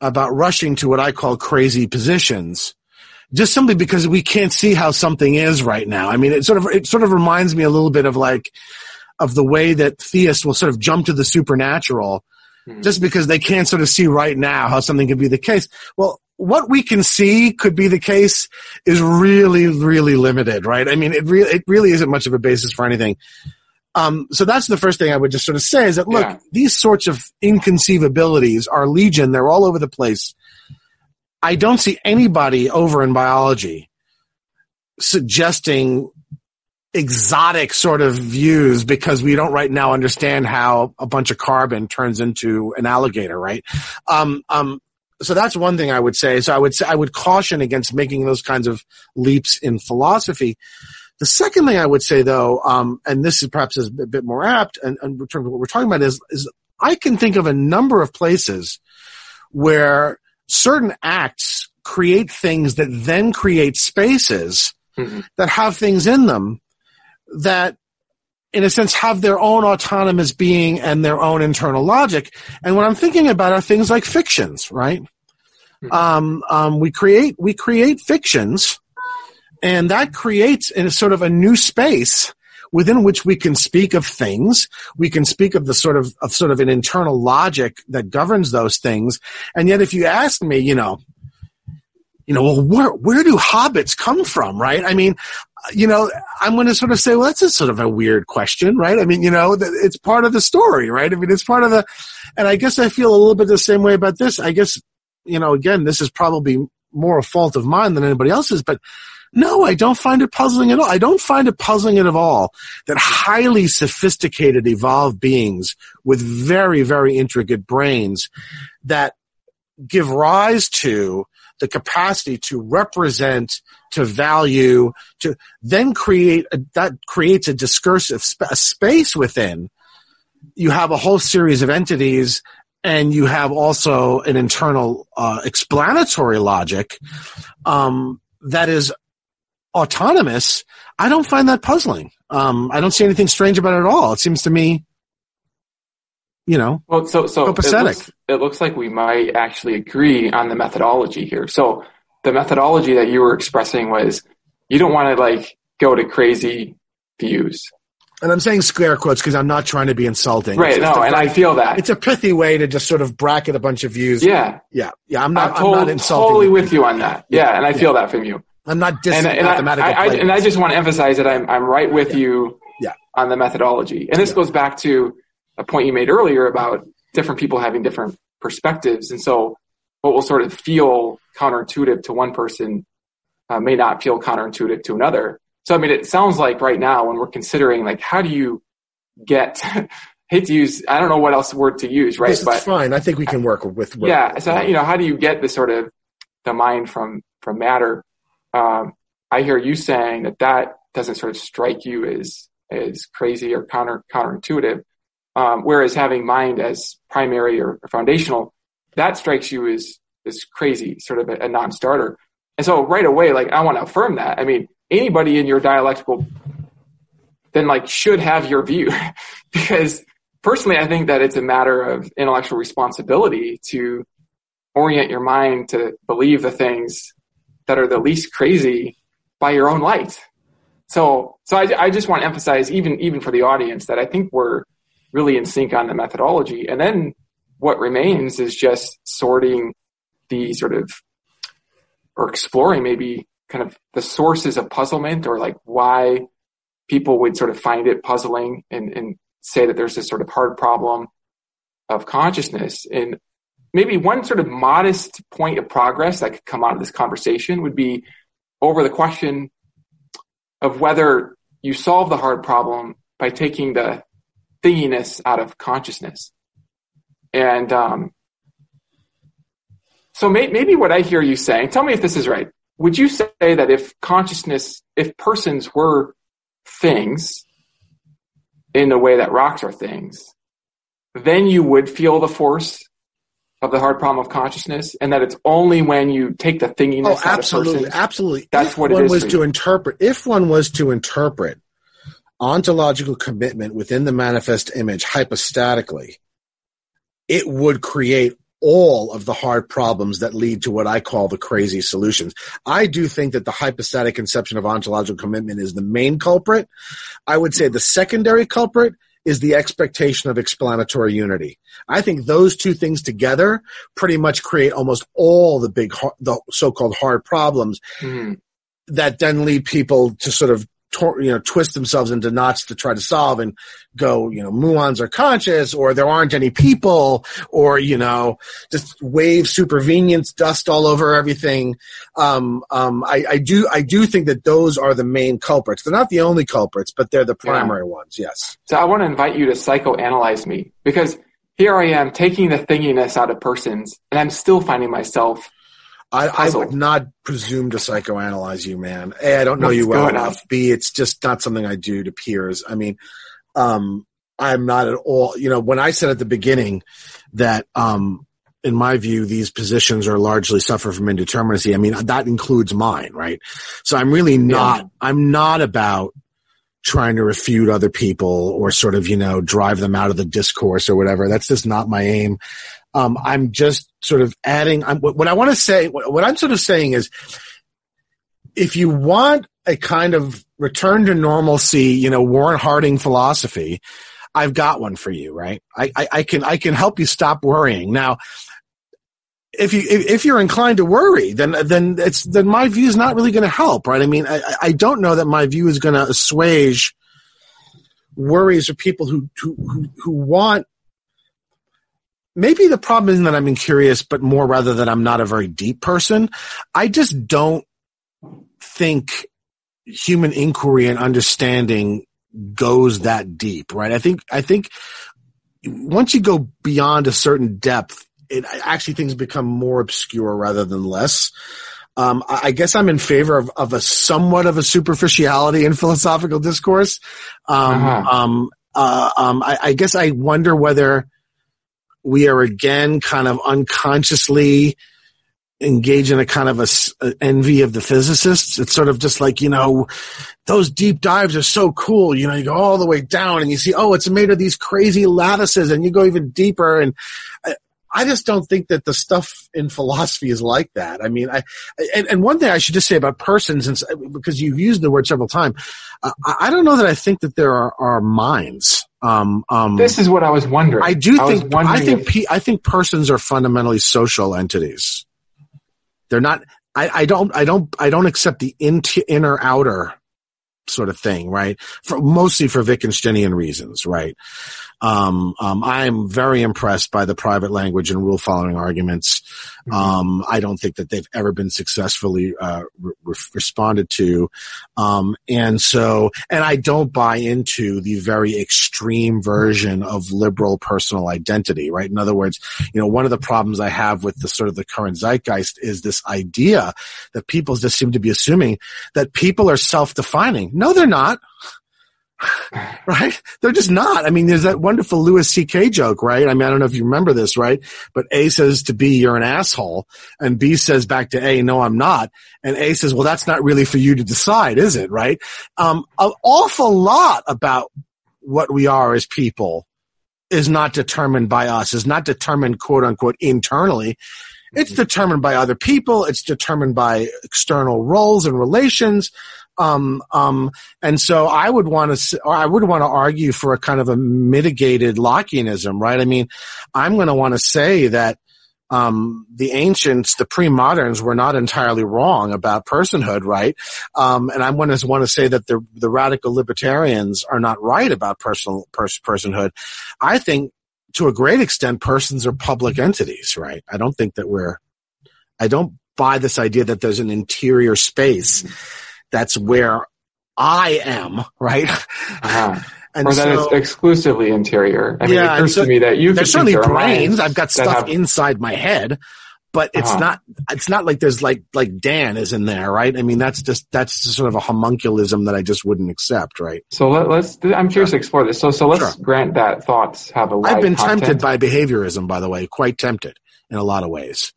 about rushing to what I call crazy positions, just simply because we can't see how something is right now. I mean, it sort of, it sort of reminds me a little bit of like, of the way that theists will sort of jump to the supernatural just because they can't sort of see right now how something could be the case. Well, what we can see could be the case is really, really limited, right? I mean, it really, it really isn't much of a basis for anything. Um, so that's the first thing I would just sort of say is that, look, yeah. These sorts of inconceivabilities are legion. They're all over the place. I don't see anybody over in biology suggesting exotic sort of views because we don't right now understand how a bunch of carbon turns into an alligator, right? Um, um, so that's one thing I would say. So I would say, I would caution against making those kinds of leaps in philosophy. The second thing I would say though, um, and this is perhaps is a bit more apt and, and in terms of what we're talking about is, is I can think of a number of places where certain acts create things that then create spaces mm-hmm. that have things in them that, in a sense, have their own autonomous being and their own internal logic. And what I'm thinking about are things like fictions, right? Mm-hmm. Um, um, we create we create fictions, and that creates in a sort of a new space within which we can speak of things, we can speak of the sort of, of sort of an internal logic that governs those things. And yet, if you ask me, you know, you know, well, where where do hobbits come from, right? I mean, you know, I'm going to sort of say, well, that's a sort of a weird question, right? I mean, you know, it's part of the story, right? I mean, it's part of the, and I guess I feel a little bit the same way about this. I guess, you know, again, this is probably more a fault of mine than anybody else's, but no, I don't find it puzzling at all. I don't find it puzzling at all that highly sophisticated, evolved beings with very, very intricate brains that give rise to the capacity to represent, to value, to then create a, that creates a discursive sp- a space within. You have a whole series of entities, and you have also an internal uh, explanatory logic um, that is autonomous. I don't find that puzzling. Um, I don't see anything strange about it at all. It seems to me, you know, well, so, so copacetic. It looks, it looks like we might actually agree on the methodology here. So the methodology that you were expressing was you don't want to like go to crazy views. And I'm saying scare quotes because I'm not trying to be insulting. Right, no, a, and I feel that. It's a pithy way to just sort of bracket a bunch of views. Yeah. Yeah, yeah, I'm not, I'm totally, I'm not insulting. totally with you on that. Yeah, yeah and I yeah. feel that from you. I'm not dissing and, and mathematical I, I, And I just want to emphasize that I'm I'm right with yeah. you yeah. on the methodology. And this yeah. goes back to a point you made earlier about different people having different perspectives. And so what will sort of feel counterintuitive to one person uh, may not feel counterintuitive to another. So, I mean, it sounds like right now when we're considering, like, how do you get, hate to use, I don't know what else word to use, right? This is but, fine. I think we can work with. Work yeah. With, so, you know, how do you get the sort of the mind from, from matter? Um, I hear you saying that that doesn't sort of strike you as, as crazy or counter counterintuitive. Um, whereas having mind as primary or, or foundational, that strikes you as, as crazy, sort of a, a non-starter. And so right away, like, I want to affirm that. I mean, anybody in your dialectical then like should have your view because personally I think that it's a matter of intellectual responsibility to orient your mind to believe the things that are the least crazy by your own light. So, so I, I just want to emphasize even, even for the audience that I think we're really in sync on the methodology. And then what remains is just sorting the sort of, or exploring maybe kind of the sources of puzzlement or like why people would sort of find it puzzling and, and say that there's this sort of hard problem of consciousness. And maybe one sort of modest point of progress that could come out of this conversation would be over the question of whether you solve the hard problem by taking the thinginess out of consciousness. And um, so may, maybe what I hear you saying, tell me if this is right. Would you say that if consciousness, if persons were things in the way that rocks are things, then you would feel the force of the hard problem of consciousness, and that it's only when you take the thinginess oh, out absolutely, of persons? Absolutely, that's if what one it is was to interpret. If one was to interpret ontological commitment within the manifest image hypostatically, it would create all of the hard problems that lead to what I call the crazy solutions. I do think that the hypostatic conception of ontological commitment is the main culprit. I would say the secondary culprit is the expectation of explanatory unity. I think those two things together pretty much create almost all the big, the so-called hard problems mm-hmm. that then lead people to sort of Tor- you know, twist themselves into knots to try to solve and go, you know, muons are conscious or there aren't any people or, you know, just wave supervenience dust all over everything. Um, um, I, I do, I do think that those are the main culprits. They're not the only culprits, but they're the primary yeah. ones. Yes. So I want to invite you to psychoanalyze me because here I am taking the thinginess out of persons and I'm still finding myself I, I would not presume to psychoanalyze you, man. A, I don't know What's you well enough. On? B, it's just not something I do to peers. I mean, um, I'm not at all, you know, when I said at the beginning that, um, in my view, these positions are largely suffer from indeterminacy. I mean, that includes mine, right? So I'm really not, yeah. I'm not about trying to refute other people or sort of, you know, drive them out of the discourse or whatever. That's just not my aim. Um, I'm just sort of adding, I'm, what I want to say, what, what I'm sort of saying is, if you want a kind of return to normalcy, you know, Warren Harding philosophy, I've got one for you, right? I, I, I can, I can help you stop worrying. Now, if you, if, if you're inclined to worry, then, then it's, then my view is not really going to help, right? I mean, I, I don't know that my view is going to assuage worries of people who, who, who want, maybe the problem isn't that I'm incurious, but more rather that I'm not a very deep person. I just don't think human inquiry and understanding goes that deep, right? I think, I think once you go beyond a certain depth, it actually things become more obscure rather than less. Um, I guess I'm in favor of, of a somewhat of a superficiality in philosophical discourse. Um, uh-huh. um, uh, um, I, I guess I wonder whether we are again kind of unconsciously engage in a kind of a, a envy of the physicists. It's sort of just like, you know, those deep dives are so cool. You know, you go all the way down and you see, oh, it's made of these crazy lattices, and you go even deeper. And I, I just don't think that the stuff in philosophy is like that. I mean, I and, and one thing I should just say about persons, since because you've used the word several times, uh, I don't know that I think that there are, are minds. Um, um, this is what I was wondering. I do I think I think if- pe- I think persons are fundamentally social entities. They're not, I, I don't, I don't, I don't accept the inter, inner outer sort of thing, right? For, mostly for Wittgensteinian reasons, right? Um, um, I'm very impressed by the private language and rule following arguments. Mm-hmm. Um, I don't think that they've ever been successfully, uh, re- responded to. Um, and so, and I don't buy into the very extreme version of liberal personal identity, right? In other words, you know, one of the problems I have with the sort of the current zeitgeist is this idea that people just seem to be assuming that people are self-defining. No, they're not. Right? They're just not. I mean, there's that wonderful Lewis C K joke, right? I mean, I don't know if you remember this, right? But A says to B, you're an asshole. And B says back to A, no, I'm not. And A says, well, that's not really for you to decide, is it? Right? Um, an awful lot about what we are as people is not determined by us, is not determined, quote unquote, internally. It's determined by other people. It's determined by external roles and relations. Um, um, and so I would want to, or I would want to argue for a kind of a mitigated Lockeanism, right? I mean, I'm going to want to say that, um, the ancients, the pre-moderns were not entirely wrong about personhood, right? Um, and I'm going to want to say that the, the radical libertarians are not right about personal, pers- personhood. I think to a great extent, persons are public entities, right? I don't think that we're, I don't buy this idea that there's an interior space. Mm-hmm. That's where I am, right? Uh-huh. And or that so, it's exclusively interior. I mean, yeah, it occurs so, to me that you there's certainly brains. I've got stuff have, inside my head, but it's uh-huh. not. It's not like there's like like Dan is in there, right? I mean, that's just that's just sort of a homunculism that I just wouldn't accept, right? So let, let's. I'm curious sure. to explore this. So so let's sure. grant that thoughts have a. I've been content. tempted by behaviorism, by the way, quite tempted in a lot of ways.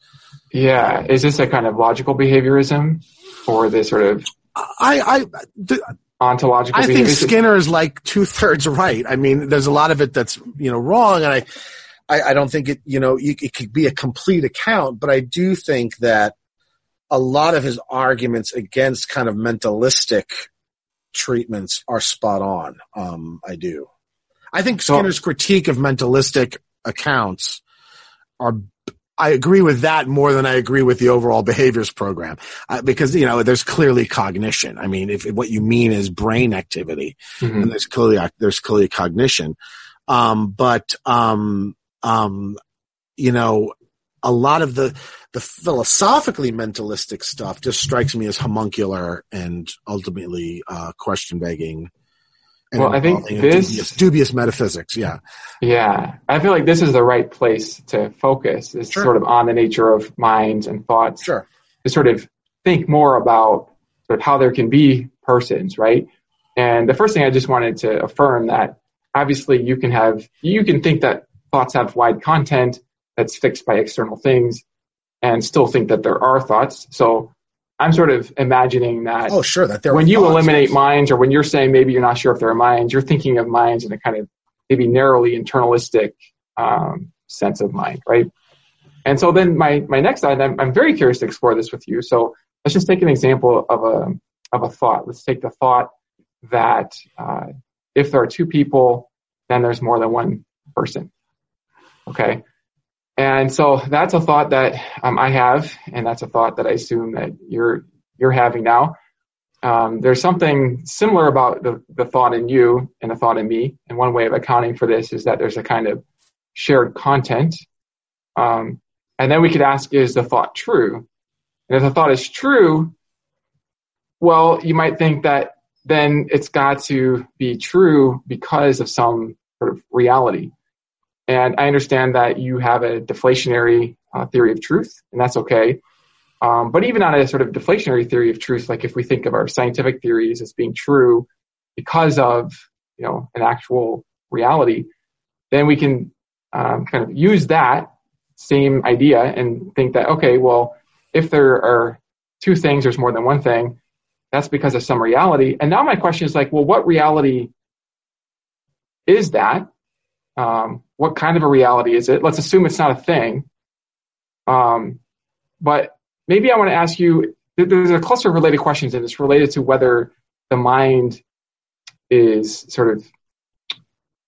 Yeah, is this a kind of logical behaviorism, or this sort of I, I, the, ontological I think Skinner is like two thirds right. I mean, there's a lot of it that's, you know, wrong. And I, I, I don't think it, you know, it, it could be a complete account, but I do think that a lot of his arguments against kind of mentalistic treatments are spot on. Um, I do. I think Skinner's so, critique of mentalistic accounts are I agree with that more than I agree with the overall behaviors program uh, because, you know, there's clearly cognition. I mean, if, if what you mean is brain activity, mm-hmm. and there's clearly, there's clearly cognition. Um, but, um, um, you know, a lot of the, the philosophically mentalistic stuff just strikes me as homuncular and ultimately, uh, question begging. Well, I think this dubious, dubious metaphysics. Yeah. Yeah. I feel like this is the right place to focus is sure. sort of on the nature of minds and thoughts sure. to sort of think more about sort of how there can be persons. Right. And the first thing I just wanted to affirm that obviously you can have, you can think that thoughts have wide content that's fixed by external things and still think that there are thoughts. So I'm sort of imagining that oh, sure, that there when you eliminate minds, or when you're saying maybe you're not sure if there are minds, you're thinking of minds in a kind of maybe narrowly internalistic um, sense of mind, right? And so then my, my next slide, I'm, I'm very curious to explore this with you. So let's just take an example of a of a thought. Let's take the thought that uh, if there are two people, then there's more than one person, okay? And so that's a thought that um, I have, and that's a thought that I assume that you're you're having now. Um, there's something similar about the, the thought in you and the thought in me, and one way of accounting for this is that there's a kind of shared content. Um, and then we could ask, is the thought true? And if the thought is true, well, you might think that then it's got to be true because of some sort of reality. And I understand that you have a deflationary uh, theory of truth, and that's okay. Um, but even on a sort of deflationary theory of truth, like if we think of our scientific theories as being true because of, you know, an actual reality, then we can um, kind of use that same idea and think that, okay, well, if there are two things, there's more than one thing, that's because of some reality. And now my question is like, well, what reality is that? Um, what kind of a reality is it? Let's assume it's not a thing. Um, but maybe I want to ask you, there's a cluster of related questions, and it's related to whether the mind is sort of,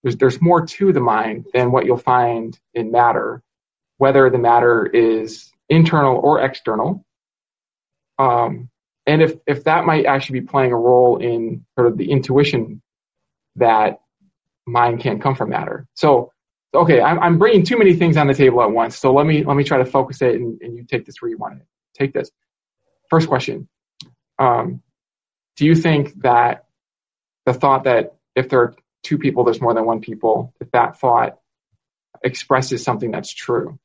there's, there's more to the mind than what you'll find in matter, whether the matter is internal or external. Um, and if, if that might actually be playing a role in sort of the intuition that mind can't come from matter. So, okay, I'm, I'm bringing too many things on the table at once. So let me let me try to focus it, and, and you take this where you want to take this. First question: um, do you think that the thought that if there are two people, there's more than one people, that that thought expresses something that's true?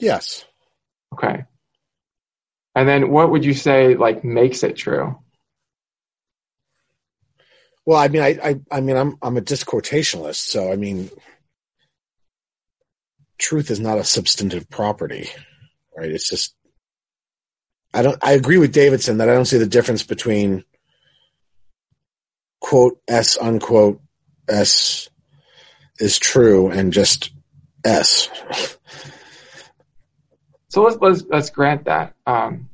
Yes. Okay. And then, what would you say like makes it true? Well, I mean, I, I, I mean, I'm, I'm a disquotationalist, so I mean, truth is not a substantive property, right? It's just, I don't, I agree with Davidson that I don't see the difference between quote S unquote S is true and just S. So let's let's let's grant that. Um,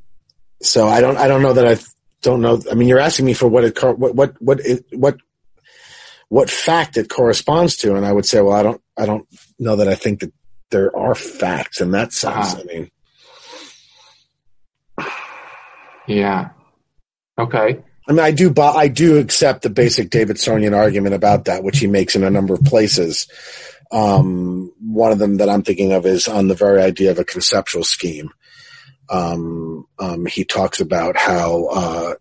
so I don't, I don't know that I. Don't know. I mean, you're asking me for what it what what what it, what what fact it corresponds to, and I would say, well, I don't I don't know that I think that there are facts in that sense. Uh-huh. I mean, yeah, okay. I mean, I do I do accept the basic Davidsonian argument about that, which he makes in a number of places. Um, one of them that I'm thinking of is on the very idea of a conceptual scheme. Um, um, he talks about how, uh,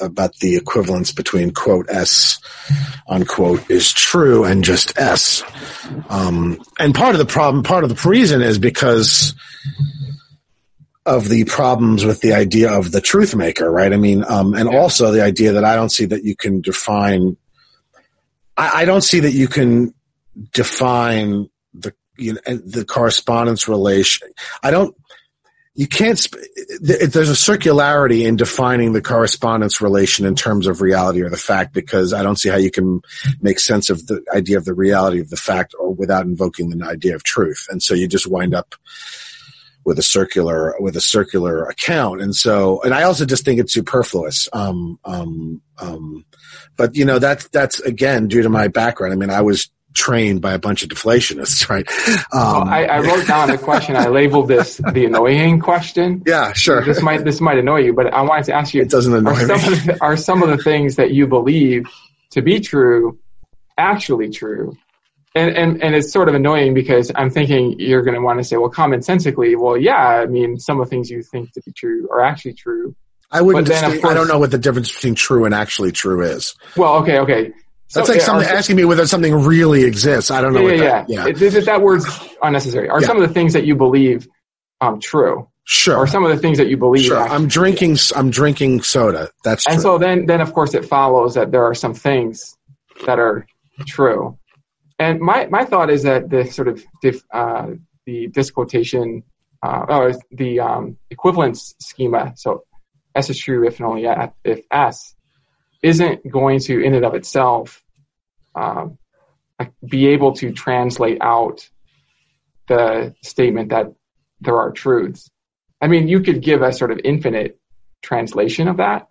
about the equivalence between quote S unquote is true and just S. Um, and part of the problem, part of the reason is because of the problems with the idea of the truth maker, right? I mean, um, and also the idea that I don't see that you can define, I, I don't see that you can define the, you know, the correspondence relation. I don't, You can't, there's a circularity in defining the correspondence relation in terms of reality or the fact, because I don't see how you can make sense of the idea of the reality of the fact or without invoking the idea of truth. And so you just wind up with a circular, with a circular account. And so, and I also just think it's superfluous. Um, um, um, but you know, that's, that's again, due to my background. I mean, I was trained by a bunch of deflationists, right? Um, well, I, I wrote down a question. I labeled this the annoying question. Yeah, sure. This might this might annoy you, but I wanted to ask you. It doesn't annoy are me. Some of the, are some of the things that you believe to be true actually true? And and and it's sort of annoying because I'm thinking you're going to want to say, well, commonsensically, well, yeah, I mean, some of the things you think to be true are actually true. I wouldn't. Then, course, I don't know what the difference between true and actually true is. Well, okay, okay. That's so, like yeah, something are, asking me whether something really exists. I don't know. Yeah, what that, yeah. yeah. It, it, that word's unnecessary. Are yeah. some of the things that you believe um, true? Sure. Or some of the things that you believe. Sure. I'm drinking, I'm drinking soda. That's true. And so then, then of course it follows that there are some things that are true. And my, my thought is that the sort of, dif, uh, the disquotation, uh, oh, the, um, equivalence schema. So S is true if and only if S isn't going to in and of itself, um, be able to translate out the statement that there are truths. I mean, you could give a sort of infinite translation of that,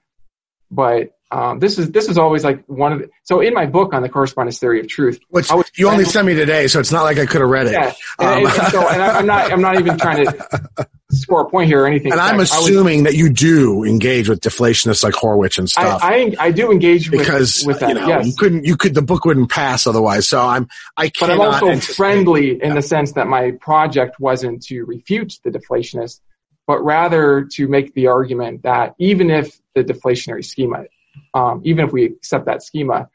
but um, this is this is always like one of the, so in my book on the correspondence theory of truth, which I was, you only I, sent me today, so it's not like I could have read it. Yeah, and, um, and, and so and I, I'm not I'm not even trying to score a point here or anything. And I'm fact, assuming was, that you do engage with deflationists like Horwich and stuff. I, I, I do engage with, because with that. You know, yes. you couldn't you could the book wouldn't pass otherwise. So I'm I can't. But I'm also friendly in yeah. the sense that my project wasn't to refute the deflationists, but rather to make the argument that even if the deflationary schema, um, even if we accept that schema,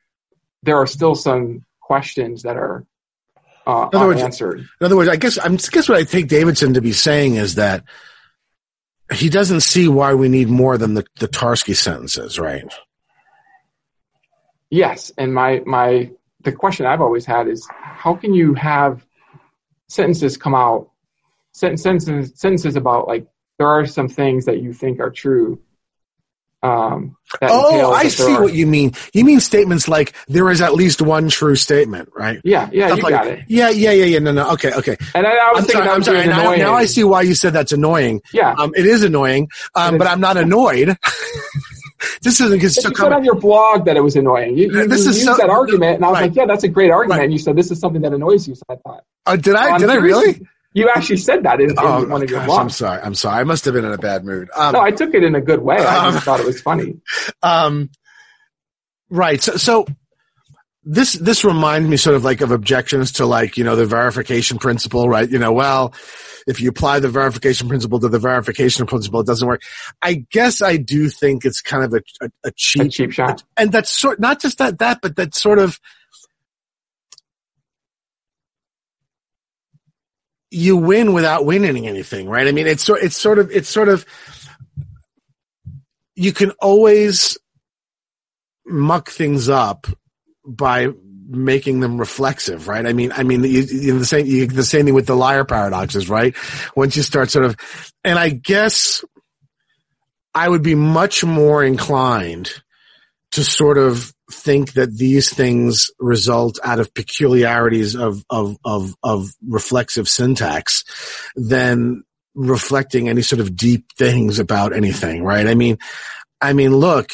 there are still some questions that are uh, in words, unanswered. In other words, I guess I'm guess what I take Davidson to be saying is that he doesn't see why we need more than the, the Tarski sentences, right? Yes, and my my the question I've always had is how can you have sentences come out, sentences sentences about like there are some things that you think are true. Um, that oh, I see are. What you mean. You mean statements like there is at least one true statement, right? Yeah, yeah, Stuff you like, got it. Yeah, yeah, yeah, yeah. No, no, okay, okay. And I, I was I'm thinking sorry, I'm sorry. Now, now I see why you said that's annoying. Yeah, um, it is annoying, um, but I'm not annoyed. This isn't because you said on your blog that it was annoying. You, you, this you is used so, that argument, and I was right. like, yeah, that's a great argument. Right. And you said this is something that annoys you. So I thought, oh, uh, did I? Um, did I really? You actually said that in, in oh, one of your gosh, blogs. I'm sorry. I'm sorry. I must have been in a bad mood. Um, no, I took it in a good way. I um, just thought it was funny. Um, right. So, so this this reminds me sort of like of objections to like, you know, the verification principle, right? You know, well, if you apply the verification principle to the verification principle, it doesn't work. I guess I do think it's kind of a, a, a cheap a cheap shot. A, and that's sort not just that that, but that sort of. You win without winning anything, right? I mean, it's sort, it's sort of, it's sort of, you can always muck things up by making them reflexive, right? I mean, I mean, you, you, the same, you, the same thing with the liar paradoxes, right? Once you start sort of, and I guess I would be much more inclined to sort of think that these things result out of peculiarities of, of, of, of reflexive syntax than reflecting any sort of deep things about anything, right? I mean, I mean, look,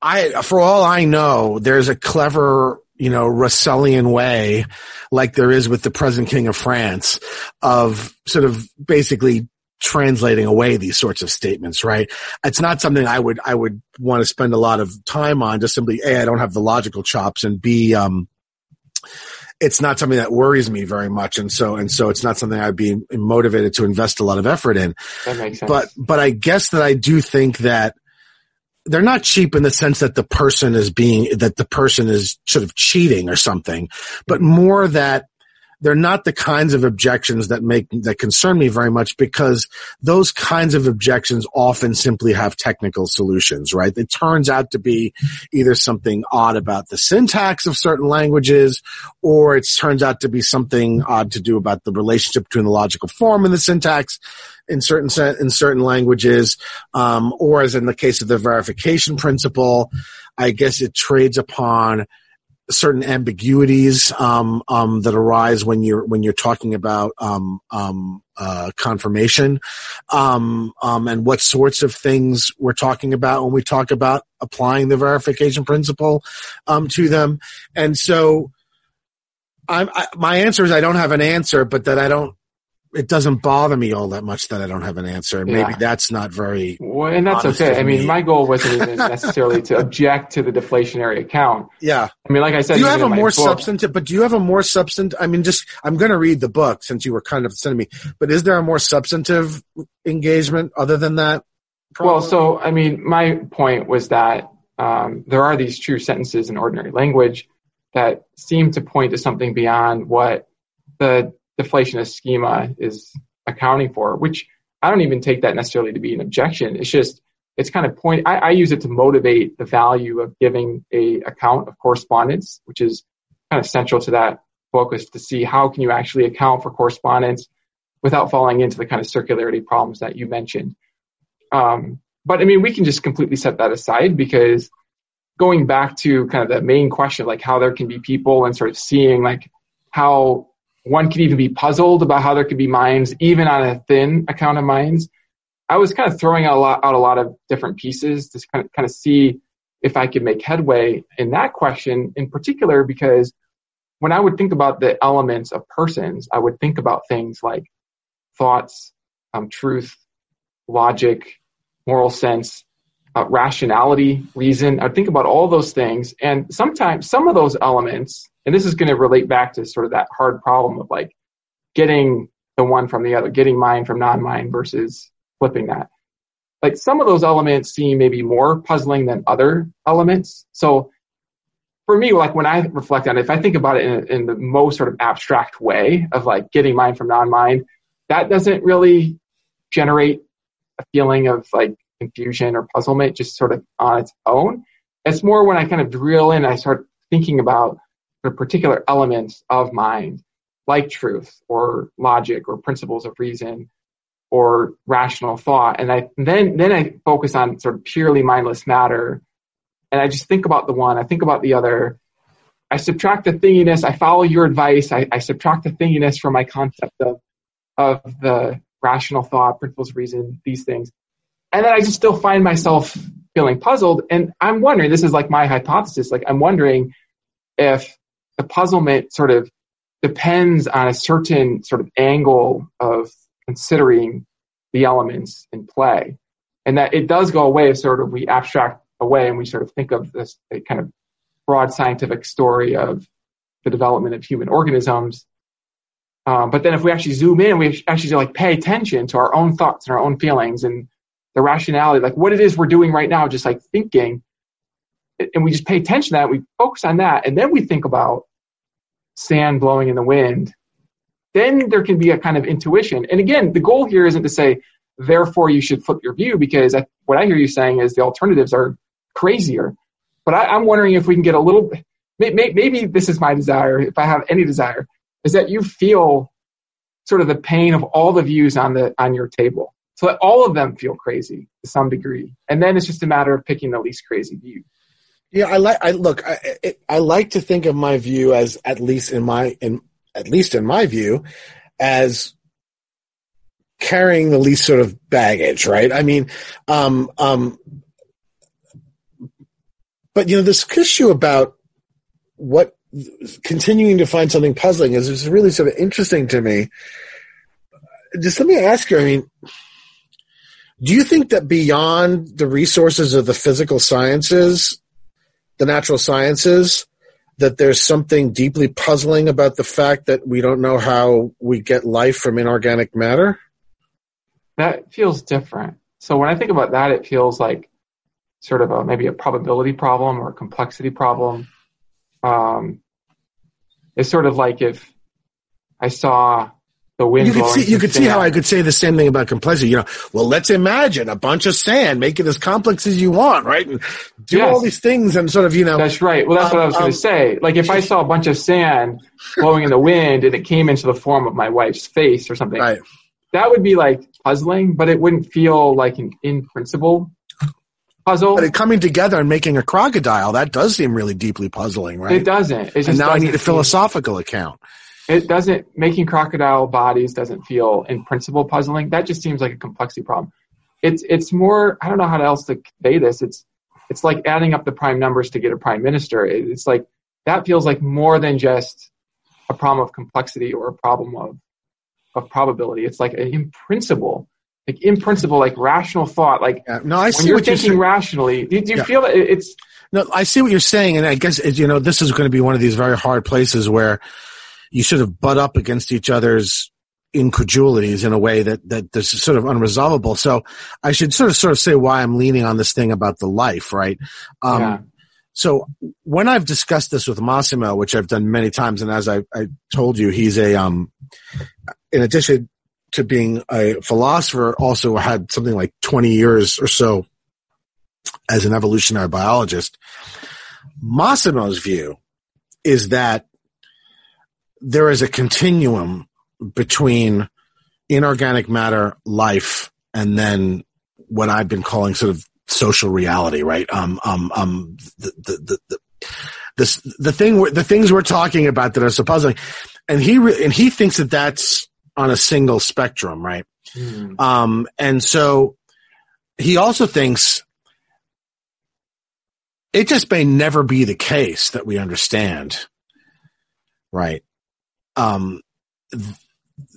I, for all I know, there's a clever, you know, Russellian way, like there is with the present king of France, of sort of basically translating away these sorts of statements, right? It's not something I would I would want to spend a lot of time on. Just simply, A, I don't have the logical chops, and B, um, it's not something that worries me very much, and so and so it's not something I'd be motivated to invest a lot of effort in. That makes sense. But but I guess that I do think that they're not cheap in the sense that the person is being that the person is sort of cheating or something, but more that. They're not the kinds of objections that make that concern me very much because those kinds of objections often simply have technical solutions, right? It turns out to be either something odd about the syntax of certain languages, or it turns out to be something odd to do about the relationship between the logical form and the syntax in certain in certain languages, um, or as in the case of the verification principle, I guess it trades upon certain ambiguities um, um, that arise when you're when you're talking about um, um, uh, confirmation, um, um, and what sorts of things we're talking about when we talk about applying the verification principle um, to them. And so, I'm, I, my answer is I don't have an answer, but that I don't. It doesn't bother me all that much that I don't have an answer. And yeah. Maybe that's not very well, and that's okay. I mean, me. My goal wasn't even necessarily to object to the deflationary account. Yeah. I mean, like I said, do you have a more book, substantive, but do you have a more substantive, I mean, just, I'm going to read the book since you were kind of sending me, but is there a more substantive engagement other than that? Problem? Well, so, I mean, my point was that um, there are these true sentences in ordinary language that seem to point to something beyond what the deflationist schema is accounting for, which I don't even take that necessarily to be an objection. It's just, it's kind of point. I, I use it to motivate the value of giving a account of correspondence, which is kind of central to that book, is to see how can you actually account for correspondence without falling into the kind of circularity problems that you mentioned. Um, but I mean, we can just completely set that aside, because going back to kind of the main question, like how there can be people, and sort of seeing like how one could even be puzzled about how there could be minds, even on a thin account of minds. I was kind of throwing out a lot, out a lot of different pieces to kind of, kind of see if I could make headway in that question in particular, because when I would think about the elements of persons, I would think about things like thoughts, um, truth, logic, moral sense, uh, rationality, reason. I would think about all those things. And sometimes some of those elements, and this is going to relate back to sort of that hard problem of like getting the one from the other, getting mind from non-mind versus flipping that. Like some of those elements seem maybe more puzzling than other elements. So for me, like when I reflect on it, if I think about it in, in the most sort of abstract way of like getting mind from non-mind, that doesn't really generate a feeling of like confusion or puzzlement just sort of on its own. It's more when I kind of drill in, I start thinking about the particular elements of mind, like truth or logic or principles of reason or rational thought. And I then then I focus on sort of purely mindless matter. And I just think about the one, I think about the other. I subtract the thinginess. I follow your advice. I, I subtract the thinginess from my concept of, of the rational thought, principles of reason, these things. And then I just still find myself feeling puzzled. And I'm wondering, this is like my hypothesis, like I'm wondering if the puzzlement sort of depends on a certain sort of angle of considering the elements in play, and that it does go away if sort of we abstract away and we sort of think of this kind of broad scientific story of the development of human organisms. Um, but then if we actually zoom in, we actually like pay attention to our own thoughts and our own feelings and the rationality, like what it is we're doing right now, just like thinking, and we just pay attention to that, we focus on that, and then we think about sand blowing in the wind, then there can be a kind of intuition. And again, the goal here isn't to say, therefore you should flip your view, because I, what I hear you saying is the alternatives are crazier. But I, I'm wondering if we can get a little, may, may, maybe this is my desire, if I have any desire, is that you feel sort of the pain of all the views on the on your table, so that all of them feel crazy to some degree. And then it's just a matter of picking the least crazy view. Yeah, I like. I look. I, it, I like to think of my view as, at least in my in at least in my view, as carrying the least sort of baggage, right? I mean, um, um, but you know, this issue about what continuing to find something puzzling is, is really sort of interesting to me. Just let me ask you. I mean, do you think that beyond the resources of the physical sciences, the natural sciences, that there's something deeply puzzling about the fact that we don't know how we get life from inorganic matter? That feels different. So when I think about that, it feels like sort of a, maybe a probability problem or a complexity problem. Um, it's sort of like if I saw the wind. You could see, you could see how I could say the same thing about complexity. You know, well, let's imagine a bunch of sand, make it as complex as you want, right? And do yes. all these things and sort of, you know. That's right. Well, that's um, what I was um, going to say. Like if I saw a bunch of sand blowing in the wind and it came into the form of my wife's face or something, right, that would be like puzzling, but it wouldn't feel like an in-principle puzzle. But it coming together and making a crocodile, that does seem really deeply puzzling, right? It doesn't. It just and now doesn't I need a philosophical seem- account. It doesn't, making crocodile bodies doesn't feel in principle puzzling. That just seems like a complexity problem. It's, it's more, I don't know how else to convey this. It's, it's like adding up the prime numbers to get a prime minister. It's like, that feels like more than just a problem of complexity or a problem of, of probability. It's like an in principle, like in principle, like rational thought. Like yeah, no, I see when you're what thinking you're rationally, do, do you yeah. feel that it's, no, I see what you're saying. And I guess, you know, this is going to be one of these very hard places where you sort of butt up against each other's incredulities in a way that, that this is sort of unresolvable. So I should sort of sort of say why I'm leaning on this thing about the life, right? Um, yeah. So when I've discussed this with Massimo, which I've done many times, and as I, I told you, he's a um in addition to being a philosopher, also had something like twenty years or so as an evolutionary biologist. Massimo's view is that there is a continuum between inorganic matter, life, and then what I've been calling sort of social reality, right? Um, um, um, the, the, the, the, this, the thing, we're, the things we're talking about that are so puzzling. And he, re- and he thinks that that's on a single spectrum, right? Mm. Um, and so he also thinks it just may never be the case that we understand, right? Um, th-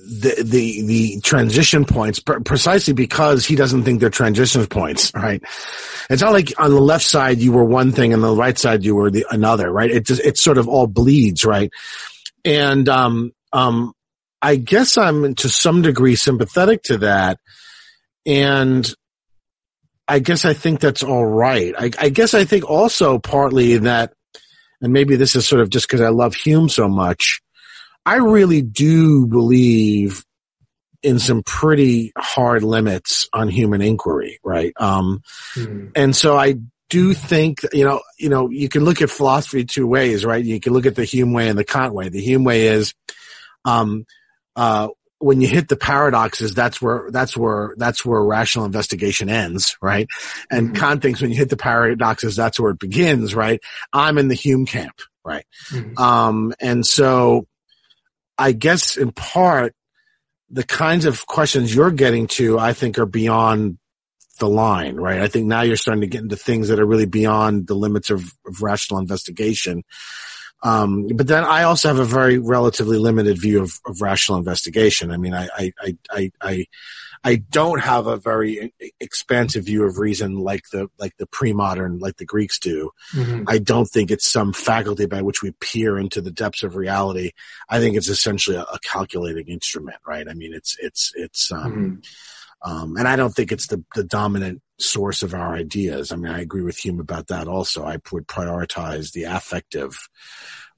The, the, the transition points precisely because he doesn't think they're transition points, right? It's not like on the left side you were one thing and the right side you were the another, right? It just, it sort of all bleeds, right? And, um, um, I guess I'm to some degree sympathetic to that. And I guess I think that's all right. I, I guess I think also partly that, and maybe this is sort of just because I love Hume so much, I really do believe in some pretty hard limits on human inquiry, right? Um, mm-hmm. And so I do think, you know, you know, you can look at philosophy two ways, right? You can look at the Hume way and the Kant way. The Hume way is, um, uh, when you hit the paradoxes, that's where, that's where, that's where rational investigation ends, right? And mm-hmm. Kant thinks when you hit the paradoxes, that's where it begins, right? I'm in the Hume camp, right? Mm-hmm. Um, and so, I guess in part, the kinds of questions you're getting to, I think, are beyond the line, right? I think now you're starting to get into things that are really beyond the limits of, of rational investigation. Um, but then I also have a very relatively limited view of, of rational investigation. I mean, I, I, I, I, I don't have a very expansive view of reason like the, like the pre-modern, like the Greeks do. Mm-hmm. I don't think it's some faculty by which we peer into the depths of reality. I think it's essentially a, a calculating instrument, right? I mean, it's, it's, it's, um, mm-hmm. um, and I don't think it's the, the dominant source of our ideas. I mean, I agree with Hume about that also. I would prioritize the affective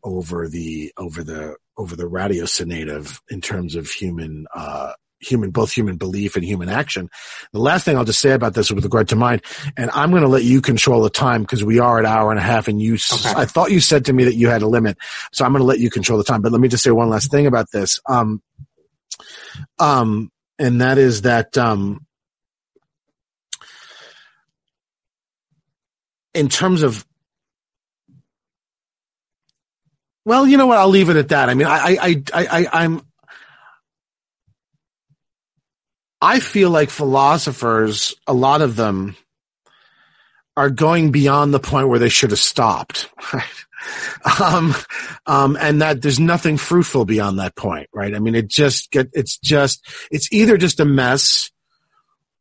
over the, over the, over the ratiocinative in terms of human, uh, human, both human belief and human action. The last thing I'll just say about this with regard to mind, and I'm going to let you control the time because we are an hour and a half and you, okay. I thought you said to me that you had a limit. So I'm going to let you control the time, but let me just say one last thing about this. Um, um, and that is that, um, in terms of, well, you know what? I'll leave it at that. I mean, I, I, I, I I'm, I feel like philosophers, a lot of them, are going beyond the point where they should have stopped, right? Um, um, and that there's nothing fruitful beyond that point, right? I mean, it just get, it's just, it's either just a mess,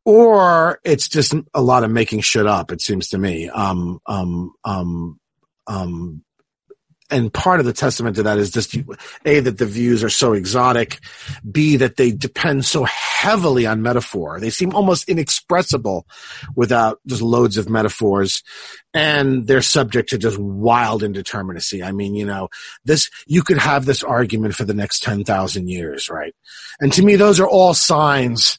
or it's just a lot of making shit up. It seems to me, um, um, um, um. And part of the testament to that is just, A, that the views are so exotic, B, that they depend so heavily on metaphor. They seem almost inexpressible without just loads of metaphors, and they're subject to just wild indeterminacy. I mean, you know, this, you could have this argument for the next ten thousand years, right? And to me, those are all signs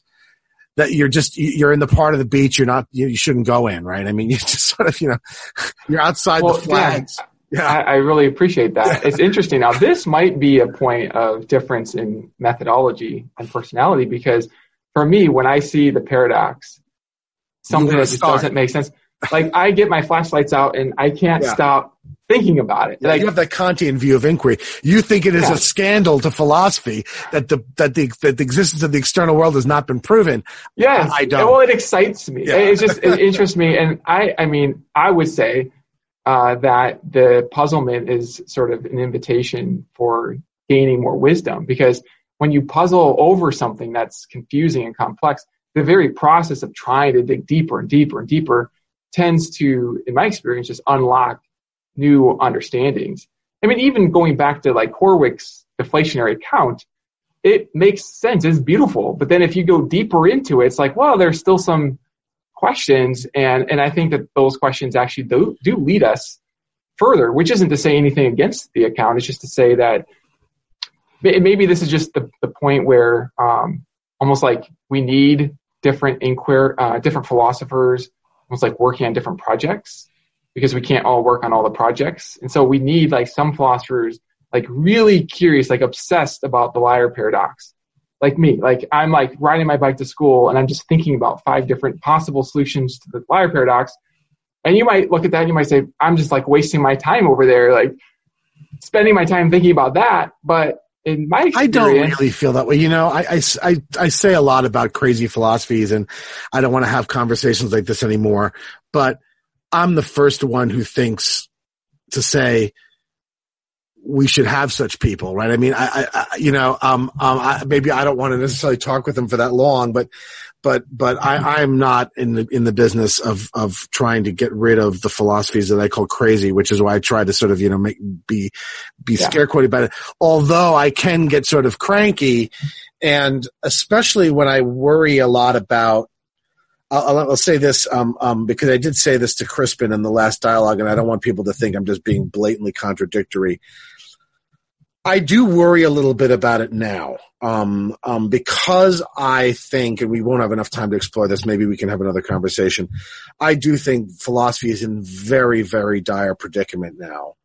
that you're just, you're in the part of the beach you're not, you shouldn't go in, right? I mean, you just sort of, you know, you're outside well, the flags. Yeah. Yeah. I, I really appreciate that. It's interesting. Now, this might be a point of difference in methodology and personality, because for me, when I see the paradox, something that just start. doesn't make sense, like I get my flashlights out and I can't yeah. stop thinking about it. Like, you have the Kantian view of inquiry. You think it is yeah. a scandal to philosophy that the that the that the existence of the external world has not been proven. Yes. I don't. Well, it excites me. Yeah. It, it just it interests me. And I, I mean, I would say Uh, that the puzzlement is sort of an invitation for gaining more wisdom, because when you puzzle over something that's confusing and complex, the very process of trying to dig deeper and deeper and deeper tends to, in my experience, just unlock new understandings. I mean, even going back to like Horwich's deflationary account, it makes sense. It's beautiful. But then if you go deeper into it, it's like, well, there's still some questions, and and I think that those questions actually do, do lead us further, which isn't to say anything against the account. It's just to say that maybe this is just the, the point where um, almost like we need different inquir- uh, different philosophers, almost like working on different projects, because we can't all work on all the projects. And so we need like some philosophers like really curious, like obsessed about the liar paradox. Like me, like I'm like riding my bike to school and I'm just thinking about five different possible solutions to the liar paradox. And you might look at that and you might say, I'm just like wasting my time over there, like spending my time thinking about that. But in my experience, I don't really feel that way. You know, I, I, I, I say a lot about crazy philosophies and I don't want to have conversations like this anymore, but I'm the first one who thinks to say, we should have such people, right? I mean, I, I you know, um, um, I, maybe I don't want to necessarily talk with them for that long, but, but, but I, I'm not in the in the business of of trying to get rid of the philosophies that I call crazy, which is why I try to sort of, you know, make be be yeah. scare quoted about it. Although I can get sort of cranky, and especially when I worry a lot about. I'll, I'll say this um, um, because I did say this to Crispin in the last dialogue, and I don't want people to think I'm just being blatantly contradictory. I do worry a little bit about it now um, um, because I think, and we won't have enough time to explore this, maybe we can have another conversation, I do think philosophy is in very, very dire predicament now.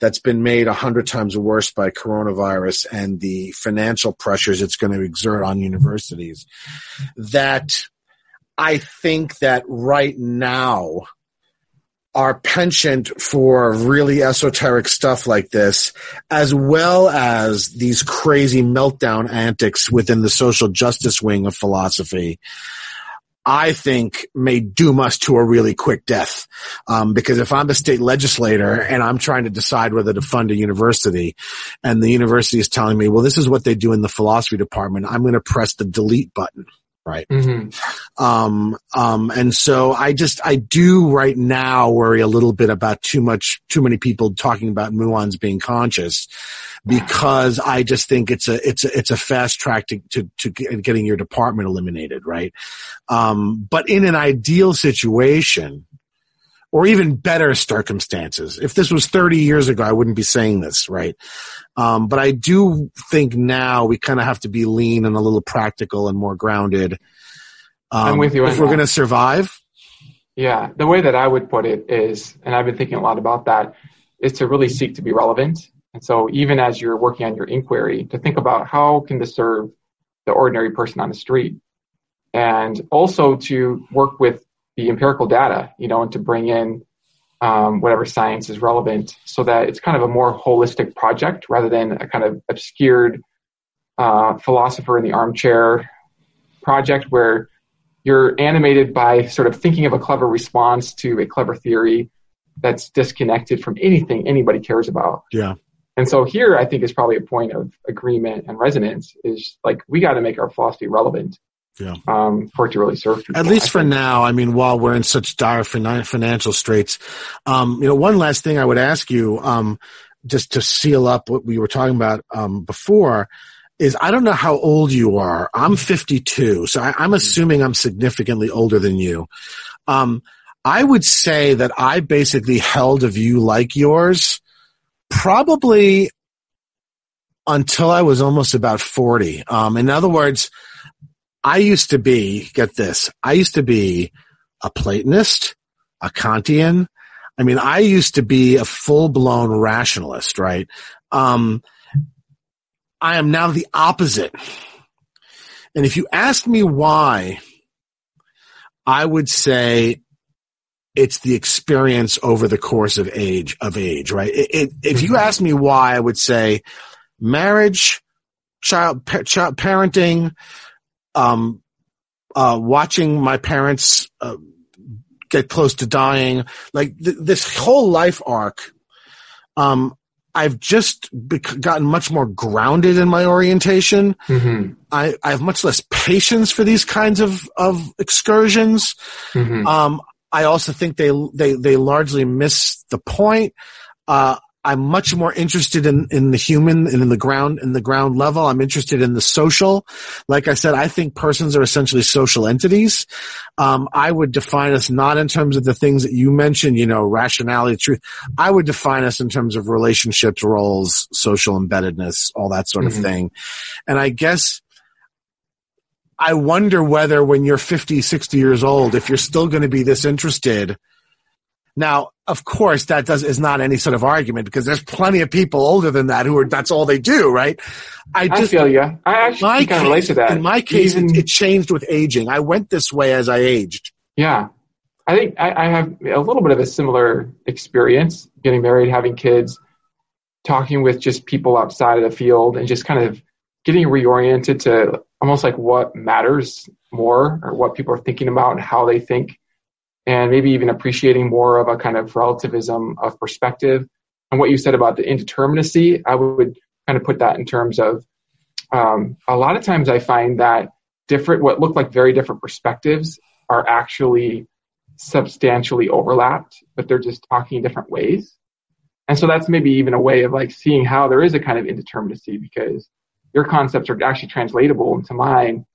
That's been made a hundred times worse by coronavirus and the financial pressures it's going to exert on universities, that I think that right now our penchant for really esoteric stuff like this, as well as these crazy meltdown antics within the social justice wing of philosophy, I think may doom us to a really quick death. Um, because if I'm a state legislator and I'm trying to decide whether to fund a university and the university is telling me, well, this is what they do in the philosophy department, I'm going to press the delete button. Right. Mm-hmm. Um, um, and so I just, I do right now worry a little bit about too much, too many people talking about muons being conscious, because I just think it's a, it's a, it's a fast track to, to, to getting your department eliminated. Right. Um, but in an ideal situation, or even better circumstances, if this was thirty years ago, I wouldn't be saying this. Right. Um, but I do think now we kind of have to be lean and a little practical and more grounded. Um, I'm with you. If we're going to survive. Yeah. The way that I would put it is, and I've been thinking a lot about that, is to really seek to be relevant. And so even as you're working on your inquiry, to think about how can this serve the ordinary person on the street, and also to work with the empirical data, you know, and to bring in um, whatever science is relevant, so that it's kind of a more holistic project rather than a kind of obscured uh, philosopher in the armchair project where you're animated by sort of thinking of a clever response to a clever theory that's disconnected from anything anybody cares about. Yeah. And so here I think is probably a point of agreement and resonance, is like, we got to make our philosophy relevant. Yeah. Um, for it to really serve people. At least for now. I mean, while we're in such dire financial straits, um, you know, one last thing I would ask you, um, just to seal up what we were talking about um, before, is I don't know how old you are. I'm fifty-two, so I, I'm assuming I'm significantly older than you. Um, I would say that I basically held a view like yours probably until I was almost about forty. Um, in other words, I used to be, get this, I used to be a Platonist, a Kantian. I mean, I used to be a full-blown rationalist, right? Um, I am now the opposite. And if you ask me why, I would say it's the experience over the course of age, of age, right? It, it, if you ask me why, I would say marriage, child, pa- child parenting, Um, uh, watching my parents uh, get close to dying, like th- this whole life arc, um, I've just bec- gotten much more grounded in my orientation. Mm-hmm. I, I have much less patience for these kinds of, of excursions. Mm-hmm. Um, I also think they, they, they largely miss the point. Uh, I'm much more interested in, in the human and in the ground, in the ground level. I'm interested in the social. Like I said, I think persons are essentially social entities. Um, I would define us not in terms of the things that you mentioned, you know, rationality, truth. I would define us in terms of relationships, roles, social embeddedness, all that sort mm-hmm. of thing. And I guess I wonder whether when you're fifty, sixty years old, if you're still going to be this interested. Now, of course, that does is not any sort of argument because there's plenty of people older than that who are that's all they do, right? I, just, I feel you. I actually kind of relate to that. In my case, Even, it, it changed with aging. I went this way as I aged. Yeah, I think I, I have a little bit of a similar experience: getting married, having kids, talking with just people outside of the field, and just kind of getting reoriented to almost like what matters more, or what people are thinking about, and how they think. And maybe even appreciating more of a kind of relativism of perspective. And what you said about the indeterminacy, I would kind of put that in terms of um, a lot of times I find that different, what look like very different perspectives are actually substantially overlapped, but they're just talking different ways. And so that's maybe even a way of like seeing how there is a kind of indeterminacy because your concepts are actually translatable into mine.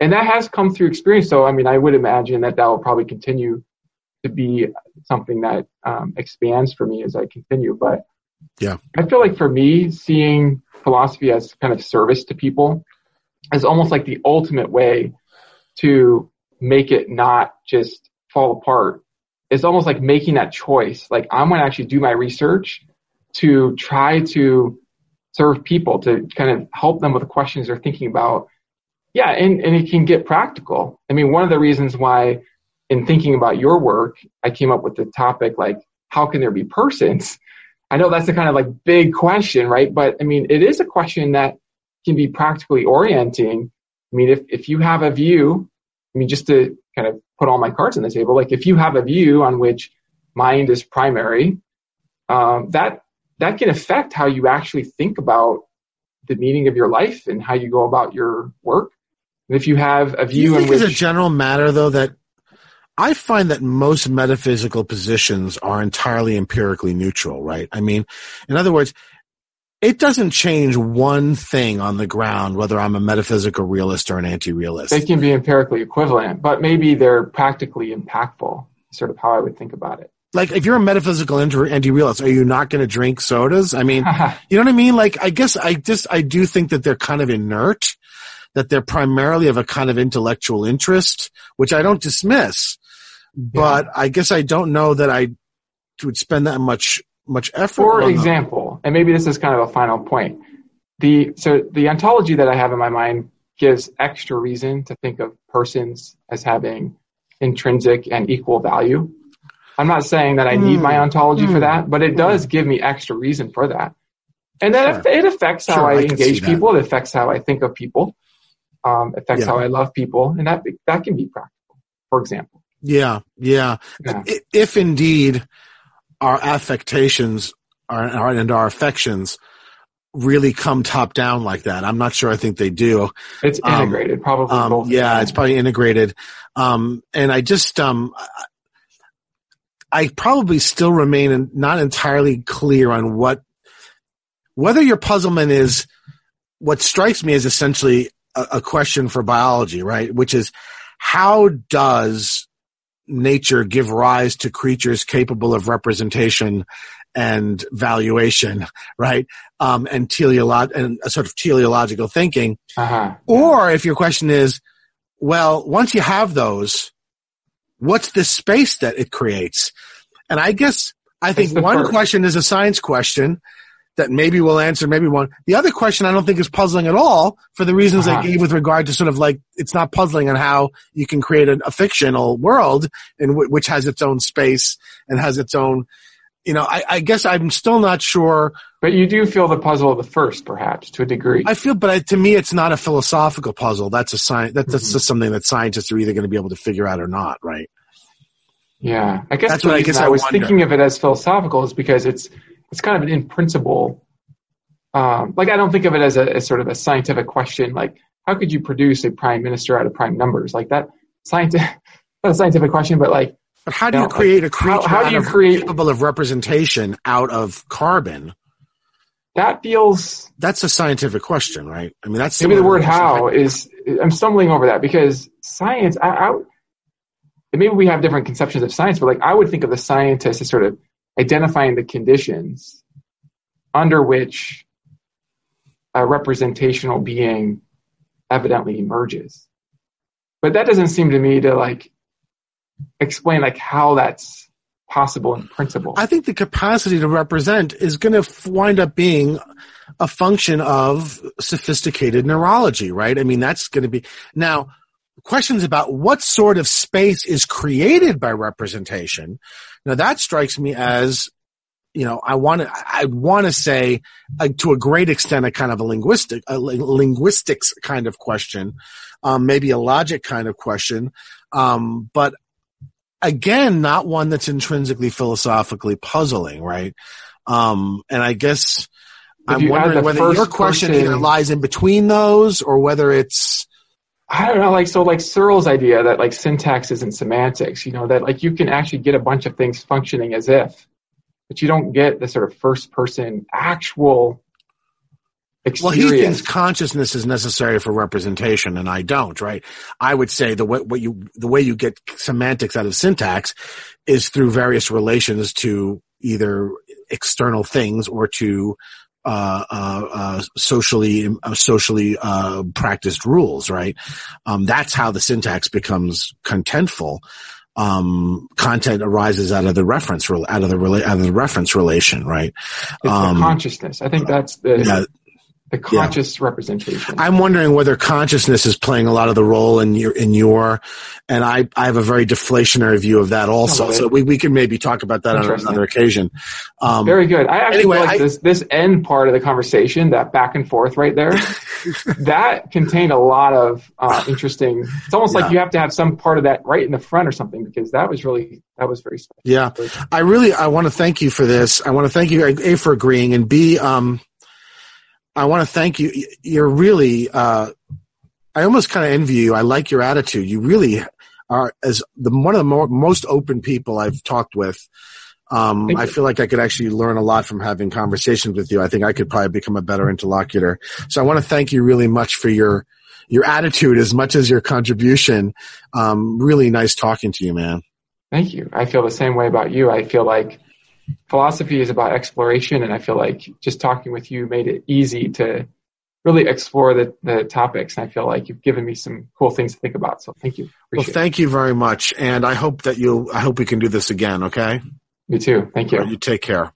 And that has come through experience. So, I mean, I would imagine that that will probably continue to be something that um, expands for me as I continue. But yeah, I feel like for me, seeing philosophy as kind of service to people is almost like the ultimate way to make it not just fall apart. It's almost like making that choice. Like, I'm going to actually do my research to try to serve people, to kind of help them with the questions they're thinking about. Yeah, and, and it can get practical. I mean, one of the reasons why in thinking about your work, I came up with the topic, like, how can there be persons? I know that's a kind of like big question, right? But I mean, it is a question that can be practically orienting. I mean, if, if you have a view, I mean, just to kind of put all my cards on the table, like if you have a view on which mind is primary, um, that that can affect how you actually think about the meaning of your life and how you go about your work. If you have a view, do you think in which, as a general matter, though, that I find that most metaphysical positions are entirely empirically neutral, right? I mean, in other words, it doesn't change one thing on the ground whether I'm a metaphysical realist or an anti-realist. They can be empirically equivalent, but maybe they're practically impactful. Sort of how I would think about it. Like, if you're a metaphysical anti-realist, are you not going to drink sodas? I mean, you know what I mean? Like, I guess I just I do think that they're kind of inert. That they're primarily of a kind of intellectual interest, which I don't dismiss, but yeah. I guess I don't know that I would spend that much much effort. For example, and maybe this is kind of a final point, the so the ontology that I have in my mind gives extra reason to think of persons as having intrinsic and equal value. I'm not saying that I need mm. my ontology mm. for that, but it does mm. give me extra reason for that. And that sure. it affects how sure, I, I engage people. It affects how I think of people. Um, affects yeah. how I love people, and that that can be practical. For example, yeah, yeah. yeah. If indeed our affectations are and our affections really come top down like that, I'm not sure. I think they do. It's integrated, um, probably. Um, both yeah, it's probably integrated. Um, and I just, um, I probably still remain not entirely clear on what whether your puzzlement is. What strikes me is essentially a question for biology, right? Which is, how does nature give rise to creatures capable of representation and valuation, right? Um, and teleolo- and a sort of teleological thinking. Uh-huh. Or if your question is, well, once you have those, what's the space that it creates? And I guess I think one first. question is a science question. That maybe we'll answer, maybe one. The other question I don't think is puzzling at all for the reasons uh-huh. I gave with regard to sort of like, it's not puzzling on how you can create an, a fictional world in w- which has its own space and has its own, you know, I, I guess I'm still not sure. But you do feel the puzzle of the first, perhaps, to a degree. I feel, but I, to me, it's not a philosophical puzzle. That's a science, that's, mm-hmm. that's just something that scientists are either going to be able to figure out or not, right? Yeah. I guess that's what I guess I, I was wonder. thinking of it as philosophical is because it's, It's kind of an in principle, um, like I don't think of it as a as sort of a scientific question, like how could you produce a prime minister out of prime numbers? Like that scientific, not a scientific question, but like But how do you create a creature how, how do you create, capable of representation out of carbon? That feels... That's a scientific question, right? I mean, that's... Maybe the word how is... I'm stumbling over that because science... I, I, maybe we have different conceptions of science, but like I would think of the scientist as sort of identifying the conditions under which a representational being evidently emerges. But that doesn't seem to me to like... explain like how that's possible in principle. I think the capacity to represent is going to wind up being a function of sophisticated neurology, right? I mean, that's going to be now questions about what sort of space is created by representation. Now that strikes me as, you know, I want to, I want to say uh, to a great extent, a kind of a linguistic, a linguistics kind of question, um, maybe a logic kind of question. Um, but, Again, not one that's intrinsically philosophically puzzling, right? Um, and I guess I'm wondering whether your question either lies in between those or whether it's... I don't know, like, so like Searle's idea that like syntax isn't semantics, you know, that like you can actually get a bunch of things functioning as if, but you don't get the sort of first person actual experience. Well, he thinks consciousness is necessary for representation, and I don't, right? I would say the way, what you, the way you get semantics out of syntax is through various relations to either external things or to uh, uh, uh, socially uh, socially uh, practiced rules, right? Um, that's how the syntax becomes contentful. Um, content arises out of the reference, out of the rela- out of the reference relation, right? It's um, the consciousness. I think that's the. Yeah, The conscious yeah. representation. I'm wondering whether consciousness is playing a lot of the role in your, in your, and I, I have a very deflationary view of that also. So we, we can maybe talk about that on another occasion. Um, very good. I actually anyway, like I, this, this end part of the conversation, that back and forth right there, that contained a lot of, uh, interesting, it's almost yeah. like you have to have some part of that right in the front or something, because that was really, that was very special. Yeah. I really, I want to thank you for this. I want to thank you, A, for agreeing, and B, um, I want to thank you. You're really, uh, I almost kind of envy you. I like your attitude. You really are as the, one of the more, most open people I've talked with. Um, I feel like I could actually learn a lot from having conversations with you. I think I could probably become a better interlocutor. So I want to thank you really much for your, your attitude as much as your contribution. Um, really nice talking to you, man. Thank you. I feel the same way about you. I feel like philosophy is about exploration, and I feel like just talking with you made it easy to really explore the, the topics. And I feel like you've given me some cool things to think about. So thank you. Appreciate well, thank it. you very much. And I hope that you'll, I hope we can do this again. Okay. Me too. Thank you. Right, you take care.